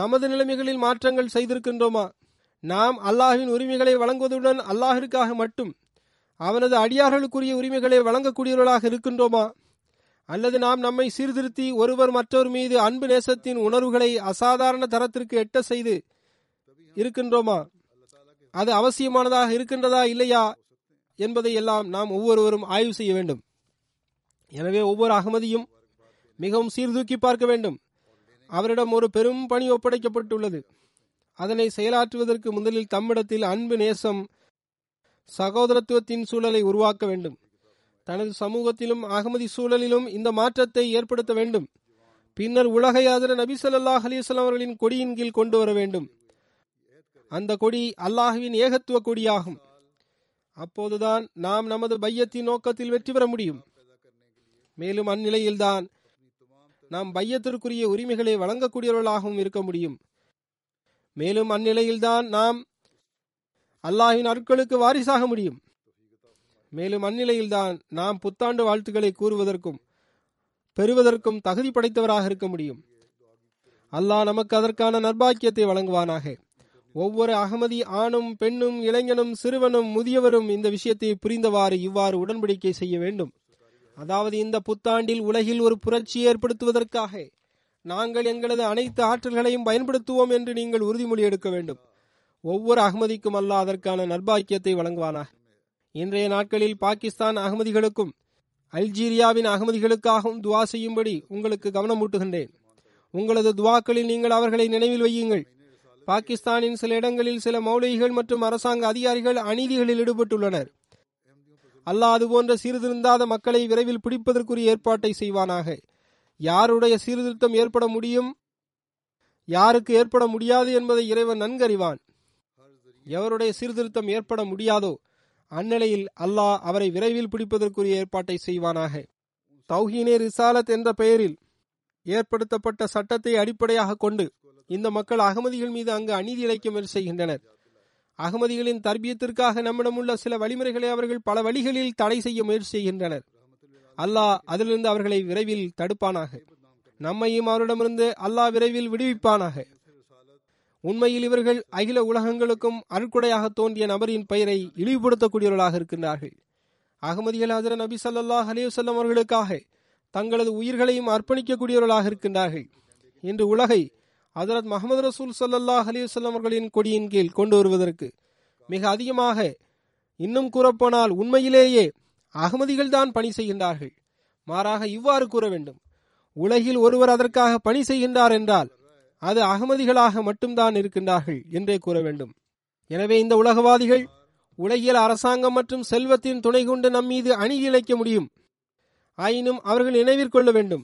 நமது நிலைமைகளில் மாற்றங்கள் செய்திருக்கின்றோமா? நாம் அல்லாஹ்வின் உரிமைகளை வழங்குவதுடன் அல்லாஹ்விற்காக மட்டும் அவனது அடியார்களுக்குரிய உரிமைகளை வழங்கக்கூடியவர்களாக இருக்கின்றோமா? அல்லது நாம் நம்மை சீர்திருத்தி ஒருவர் மற்றவர் மீது அன்பு நேசத்தின் உணர்வுகளை அசாதாரண தரத்திற்கு எட்ட செய்து இருக்கின்றோமா? அது அவசியமானதாக இருக்கின்றதா இல்லையா என்பதை எல்லாம் நாம் ஒவ்வொருவரும் ஆய்வு செய்ய வேண்டும். எனவே ஒவ்வொரு அகமதியும் மிகவும் சீர்தூக்கி பார்க்க வேண்டும். அவரிடம் ஒரு பெரும் பணி ஒப்படைக்கப்பட்டுள்ளது. அதனை செயலாற்றுவதற்கு முதலில் தம்மிடத்தில் அன்பு நேசம் சகோதரத்துவத்தின் சூழலை உருவாக்க வேண்டும். தனது சமூகத்திலும் அகமதி சூழலிலும் இந்த மாற்றத்தை ஏற்படுத்த வேண்டும். பின்னர் உலகை ஆதர நபி ஸல்லல்லாஹு அலைஹி வஸல்லம் அவர்களின் கொடியின் கீழ் கொண்டு வர வேண்டும். அந்த கொடி அல்லாஹ்வின் ஏகத்துவ கொடியாகும். அப்போதுதான் நாம் நமது பையத்தின் நோக்கத்தில் வெற்றி பெற முடியும். மேலும் அந்நிலையில்தான் நாம் பையத்திற்குரிய உரிமைகளை வழங்கக்கூடியவர்களாகவும் இருக்க முடியும். மேலும் அந்நிலையில்தான் நாம் அல்லாஹ்வின் அருட்களுக்கு வாரிசாக முடியும். மேலும் அந்நிலையில்தான் நாம் புத்தாண்டு வாழ்த்துக்களை கூறுவதற்கும் பெறுவதற்கும் தகுதி படைத்தவராக இருக்க முடியும். அல்லாஹ் நமக்கு அதற்கான நற்பாக்கியத்தை வழங்குவானாக. ஒவ்வொரு அகமதி ஆணும் பெண்ணும் இளைஞனும் சிறுவனும் முதியவரும் இந்த விஷயத்தை புரிந்தவாறு இவ்வாறு உடன்படிக்கை செய்ய வேண்டும். அதாவது, இந்த புத்தாண்டில் உலகில் ஒரு புரட்சியை ஏற்படுத்துவதற்காக நாங்கள் எங்களது அனைத்து ஆற்றல்களையும் பயன்படுத்துவோம் என்று நீங்கள் உறுதிமொழி எடுக்க வேண்டும். ஒவ்வொரு அகமதிக்கும் அல்லாஹ் அதற்கான நற்பாக்கியத்தை வழங்குவானாக. இன்றைய நாட்களில் பாகிஸ்தான் அகமதிகளுக்கும் அல்ஜீரியாவின் அகமதிகளுக்காகவும் துவா செய்யும்படி உங்களுக்கு கவனமூட்டுகின்றேன். உங்களது துவாக்களில் நீங்கள் அவர்களை நினைவில் வையுங்கள். பாகிஸ்தானின் சில இடங்களில் சில மௌலவிகள் மற்றும் அரசாங்க அதிகாரிகள் அநீதிகளில் ஈடுபட்டுள்ளனர். அல்லாஹ் அதுபோன்ற சீர்திருந்தாத மக்களை விரைவில் பிடிப்பதற்குரிய ஏற்பாட்டை செய்வானாக. யாருடைய சீர்திருத்தம் ஏற்பட முடியும், யாருக்கு ஏற்பட முடியாது என்பதை இறைவன் நன்கறிவான். எவருடைய சீர்திருத்தம் ஏற்பட முடியாதோ அந்நிலையில் அல்லாஹ் அவரை விரைவில் பிடிப்பதற்குரிய ஏற்பாட்டை செய்வானாக. தௌஹீனே ரிசாலத் என்ற பெயரில் ஏற்படுத்தப்பட்ட சட்டத்தை அடிப்படையாக கொண்டு இந்த மக்கள் அகமதிகள் மீது அங்கு அநீதி இழைக்க முயற்சி செய்கின்றனர். அகமதிகளின் தர்பியத்திற்காக நம்மிடம் உள்ள சில வழிமுறைகளை அவர்கள் பல வழிகளில் தடை செய்ய முயற்சி செய்கின்றனர். அல்லாஹ் அதிலிருந்து அவர்களை விரைவில் தடுப்பானாக. நம்மையும் அவரிடமிருந்து அல்லாஹ் விரைவில் விடுவிப்பானாக. உண்மையில் இவர்கள் அகில உலகங்களுக்கும் அருட்குடையாக தோன்றிய நபரின் பெயரை இழிவுபடுத்தக்கூடியவர்களாக இருக்கின்றார்கள். அகமதிகள் ஹஜ்ரத் நபி ஸல்லல்லாஹு அலைஹி வஸல்லம் அவர்களுக்காக தங்களது உயிர்களையும் அர்ப்பணிக்கக்கூடியவர்களாக இருக்கின்றார்கள். இன்று உலகை ஹஜ்ரத் முஹம்மது ரசூல் ஸல்லல்லாஹு அலைஹி வஸல்லம் அவர்களின் கொடியின் கீழ் கொண்டு வருவதற்கு மிக அதிகமாக, இன்னும் கூறப்போனால் உண்மையிலேயே அகமதிகள் தான் பணி செய்கின்றார்கள். மாறாக இவ்வாறு கூற வேண்டும், உலகில் ஒருவர் அதற்காக பணி செய்கின்றார் என்றால் அது அகமதிகளாக மட்டும்தான் இருக்கின்றார்கள் என்றே கூற வேண்டும். எனவே இந்த உலகவாதிகள் உலகியல் அரசாங்கம் மற்றும் செல்வத்தின் துணை கொண்டு நம்மீது அநீதி இழைக்க முடியும். ஆயினும் அவர்கள் நினைவிற்கொள்ள வேண்டும்,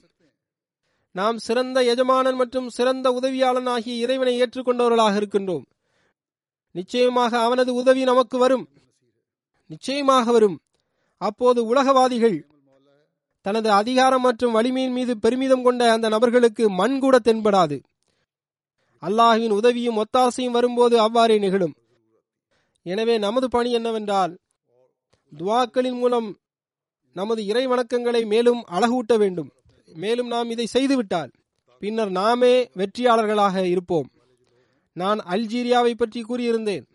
நாம் சிறந்த எஜமானன் மற்றும் சிறந்த உதவியாளன் ஆகிய இறைவனை ஏற்றுக்கொண்டவர்களாக இருக்கின்றோம். நிச்சயமாக அவனது உதவி நமக்கு வரும், நிச்சயமாக வரும். அப்போது உலகவாதிகள் தனது அதிகாரம் மற்றும் வலிமையின் மீது பெருமிதம் கொண்ட அந்த நபர்களுக்கு மண் கூட தென்படாது. அல்லாஹ்வின் உதவியும் ஒத்தாசையும் வரும்போது அவ்வாறே நிகழும். எனவே நமது பணி என்னவென்றால், துவாக்களின் மூலம் நமது இறை வணக்கங்களை மேலும் அழகூட்ட வேண்டும். மேலும் நாம் இதை செய்துவிட்டால் பின்னர் நாமே வெற்றியாளர்களாக இருப்போம். நான் அல்ஜீரியாவை பற்றி கூறியிருந்தேன்.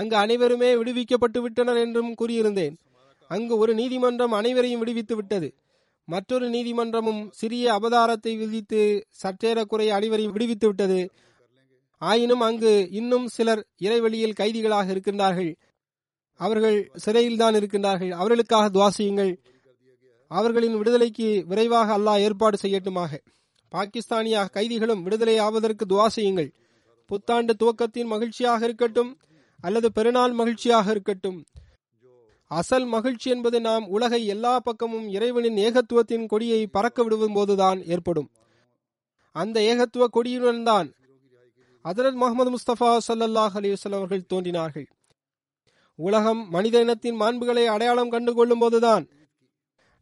அங்கு அனைவருமே விடுவிக்கப்பட்டு விட்டனர் என்றும் கூறியிருந்தேன். அங்கு ஒரு நீதிமன்றம் அனைவரையும் விடுவித்து விட்டது. மற்றொரு நீதிமன்றமும் சிறிய அபராதத்தை விதித்து சற்றேறக்குறைய அனைவரையும் விடுவித்து விட்டது. ஆயினும் அங்கு இன்னும் சிலர் இறைவழியில் கைதிகளாக இருக்கின்றார்கள். அவர்கள் சிறையில் தான் இருக்கின்றார்கள். அவர்களுக்காக துஆ செய்யுங்கள். அவர்களின் விடுதலைக்கு விரைவாக அல்லாஹ் ஏற்பாடு செய்யட்டுமாக. பாகிஸ்தானிய கைதிகளும் விடுதலை ஆவதற்கு துஆ செய்யுங்கள். புத்தாண்டு துவக்கத்தின் மகிழ்ச்சியாக இருக்கட்டும் அல்லது பெருநாள் மகிழ்ச்சியாக இருக்கட்டும், அசல் மகிழ்ச்சி என்பது நாம் உலகை எல்லா பக்கமும் இறைவனின் ஏகத்துவத்தின் கொடியை பறக்க விடுவதும் போதுதான் ஏற்படும். அந்த ஏகத்துவ கொடியுடன் தான் ஹதரத் முஹம்மது முஸ்தபா ஸல்லல்லாஹு அலைஹி வஸல்லம் அவர்கள் தோன்றினார்கள். உலகம் மனித இனத்தின் மாண்புகளை அடையாளம் கண்டு கொள்ளும் போதுதான்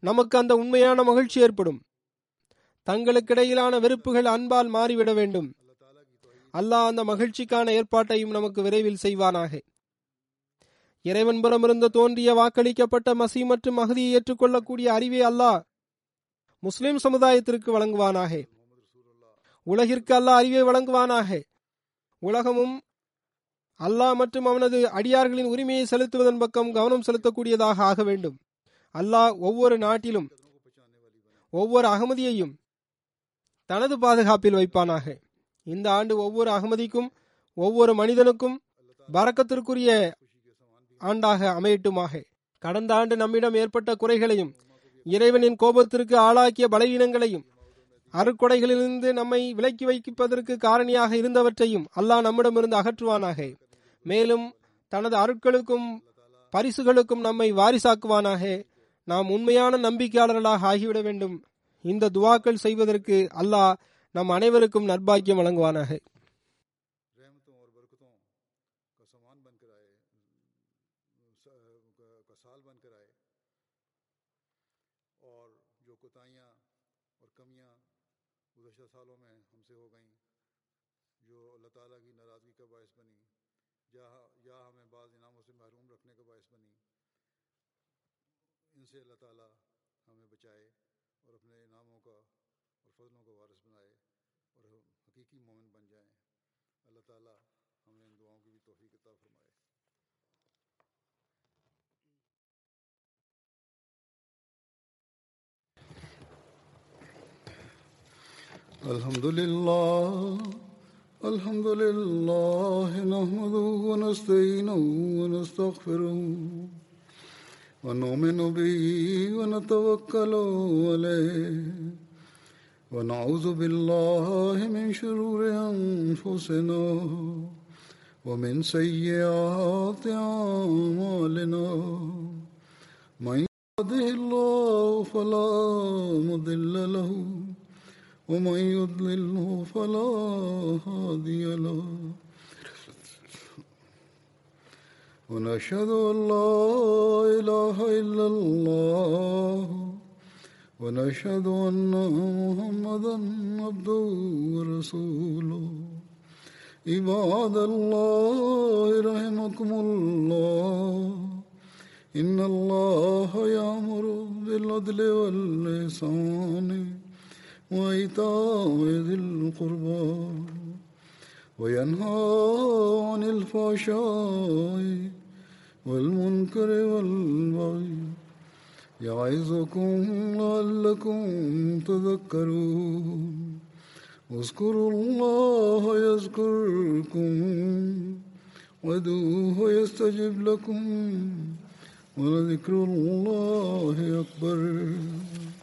நமக்கு அந்த உண்மையான மகிழ்ச்சி ஏற்படும். தங்களுக்கிடையிலான வெறுப்புகள் அன்பால் மாறிவிட வேண்டும். அல்லாஹ் அந்த மகிழ்ச்சிக்கான ஏற்பாட்டையும் நமக்கு விரைவில் செய்வானாக. இறைவன் புறமிருந்து தோன்றிய வாக்களிக்கப்பட்ட மசீ மற்றும் மஹ்தியை ஏற்றுக்கொள்ளக்கூடிய அறிவை அல்லாஹ் முஸ்லிம் சமுதாயத்திற்கு வழங்குவானாக. உலகிற்கு அல்லாஹ் அறிவை வழங்குவானாக. உலகமும் அல்லாஹ் மற்றும் அவனது அடியார்களின் உரிமையை செலுத்துவதன் பக்கம் கவனம் செலுத்தக்கூடியதாக ஆக வேண்டும். அல்லாஹ் ஒவ்வொரு நாட்டிலும் ஒவ்வொரு அகமதியையும் தனது பாதுகாப்பில் வைப்பானாக. இந்த ஆண்டு ஒவ்வொரு அகமதிக்கும் ஒவ்வொரு மனிதனுக்கும் பரக்கத்திற்குரிய ஆண்டாக அமையட்டுமாக. கடந்த ஆண்டு நம்மிடம் ஏற்பட்ட குறைகளையும் இறைவனின் கோபத்திற்கு ஆளாக்கிய பலவீனங்களையும் அறுக்கொடைகளிலிருந்து நம்மை விலக்கி வைப்பதற்கு காரணியாக இருந்தவற்றையும் அல்லாஹ் நம்மிடமிருந்து அகற்றுவானாக. மேலும் தனது அருட்களுக்கும் பரிசுகளுக்கும் நம்மை வாரிசாக்குவானாக. நாம் உண்மையான நம்பிக்கையாளர்களாக ஆகிவிட வேண்டும். இந்த துவாக்கள் செய்வதற்கு அல்லாஹ் நம் அனைவருக்கும் நற்பாக்கியம் வழங்குவானாக. Alhamdulillah, alhamdulillah, nahmaduhu wa nasta'inuhu wa nastaghfiruhu wa nu'minu bihi wa natawakkalu alayhi wa na'udhu billahi min shururi anfusina wa min sayyi'ati a'malina man yahdihillahu fala mudilla lahu ومن يضلله فلا هادي له ونشهد أن لا إله إلا الله ونشهد أن محمدا عبده ورسوله عباد الله رحمكم الله إن الله يأمر بالعدل والإحسان وإيتاء ذي القربى وينهى عن الفحشاء والمنكر والبغي يعظكم لعلكم تذكرون اذكروا الله يذكركم وادعوه يستجب لكم ولذكر الله أكبر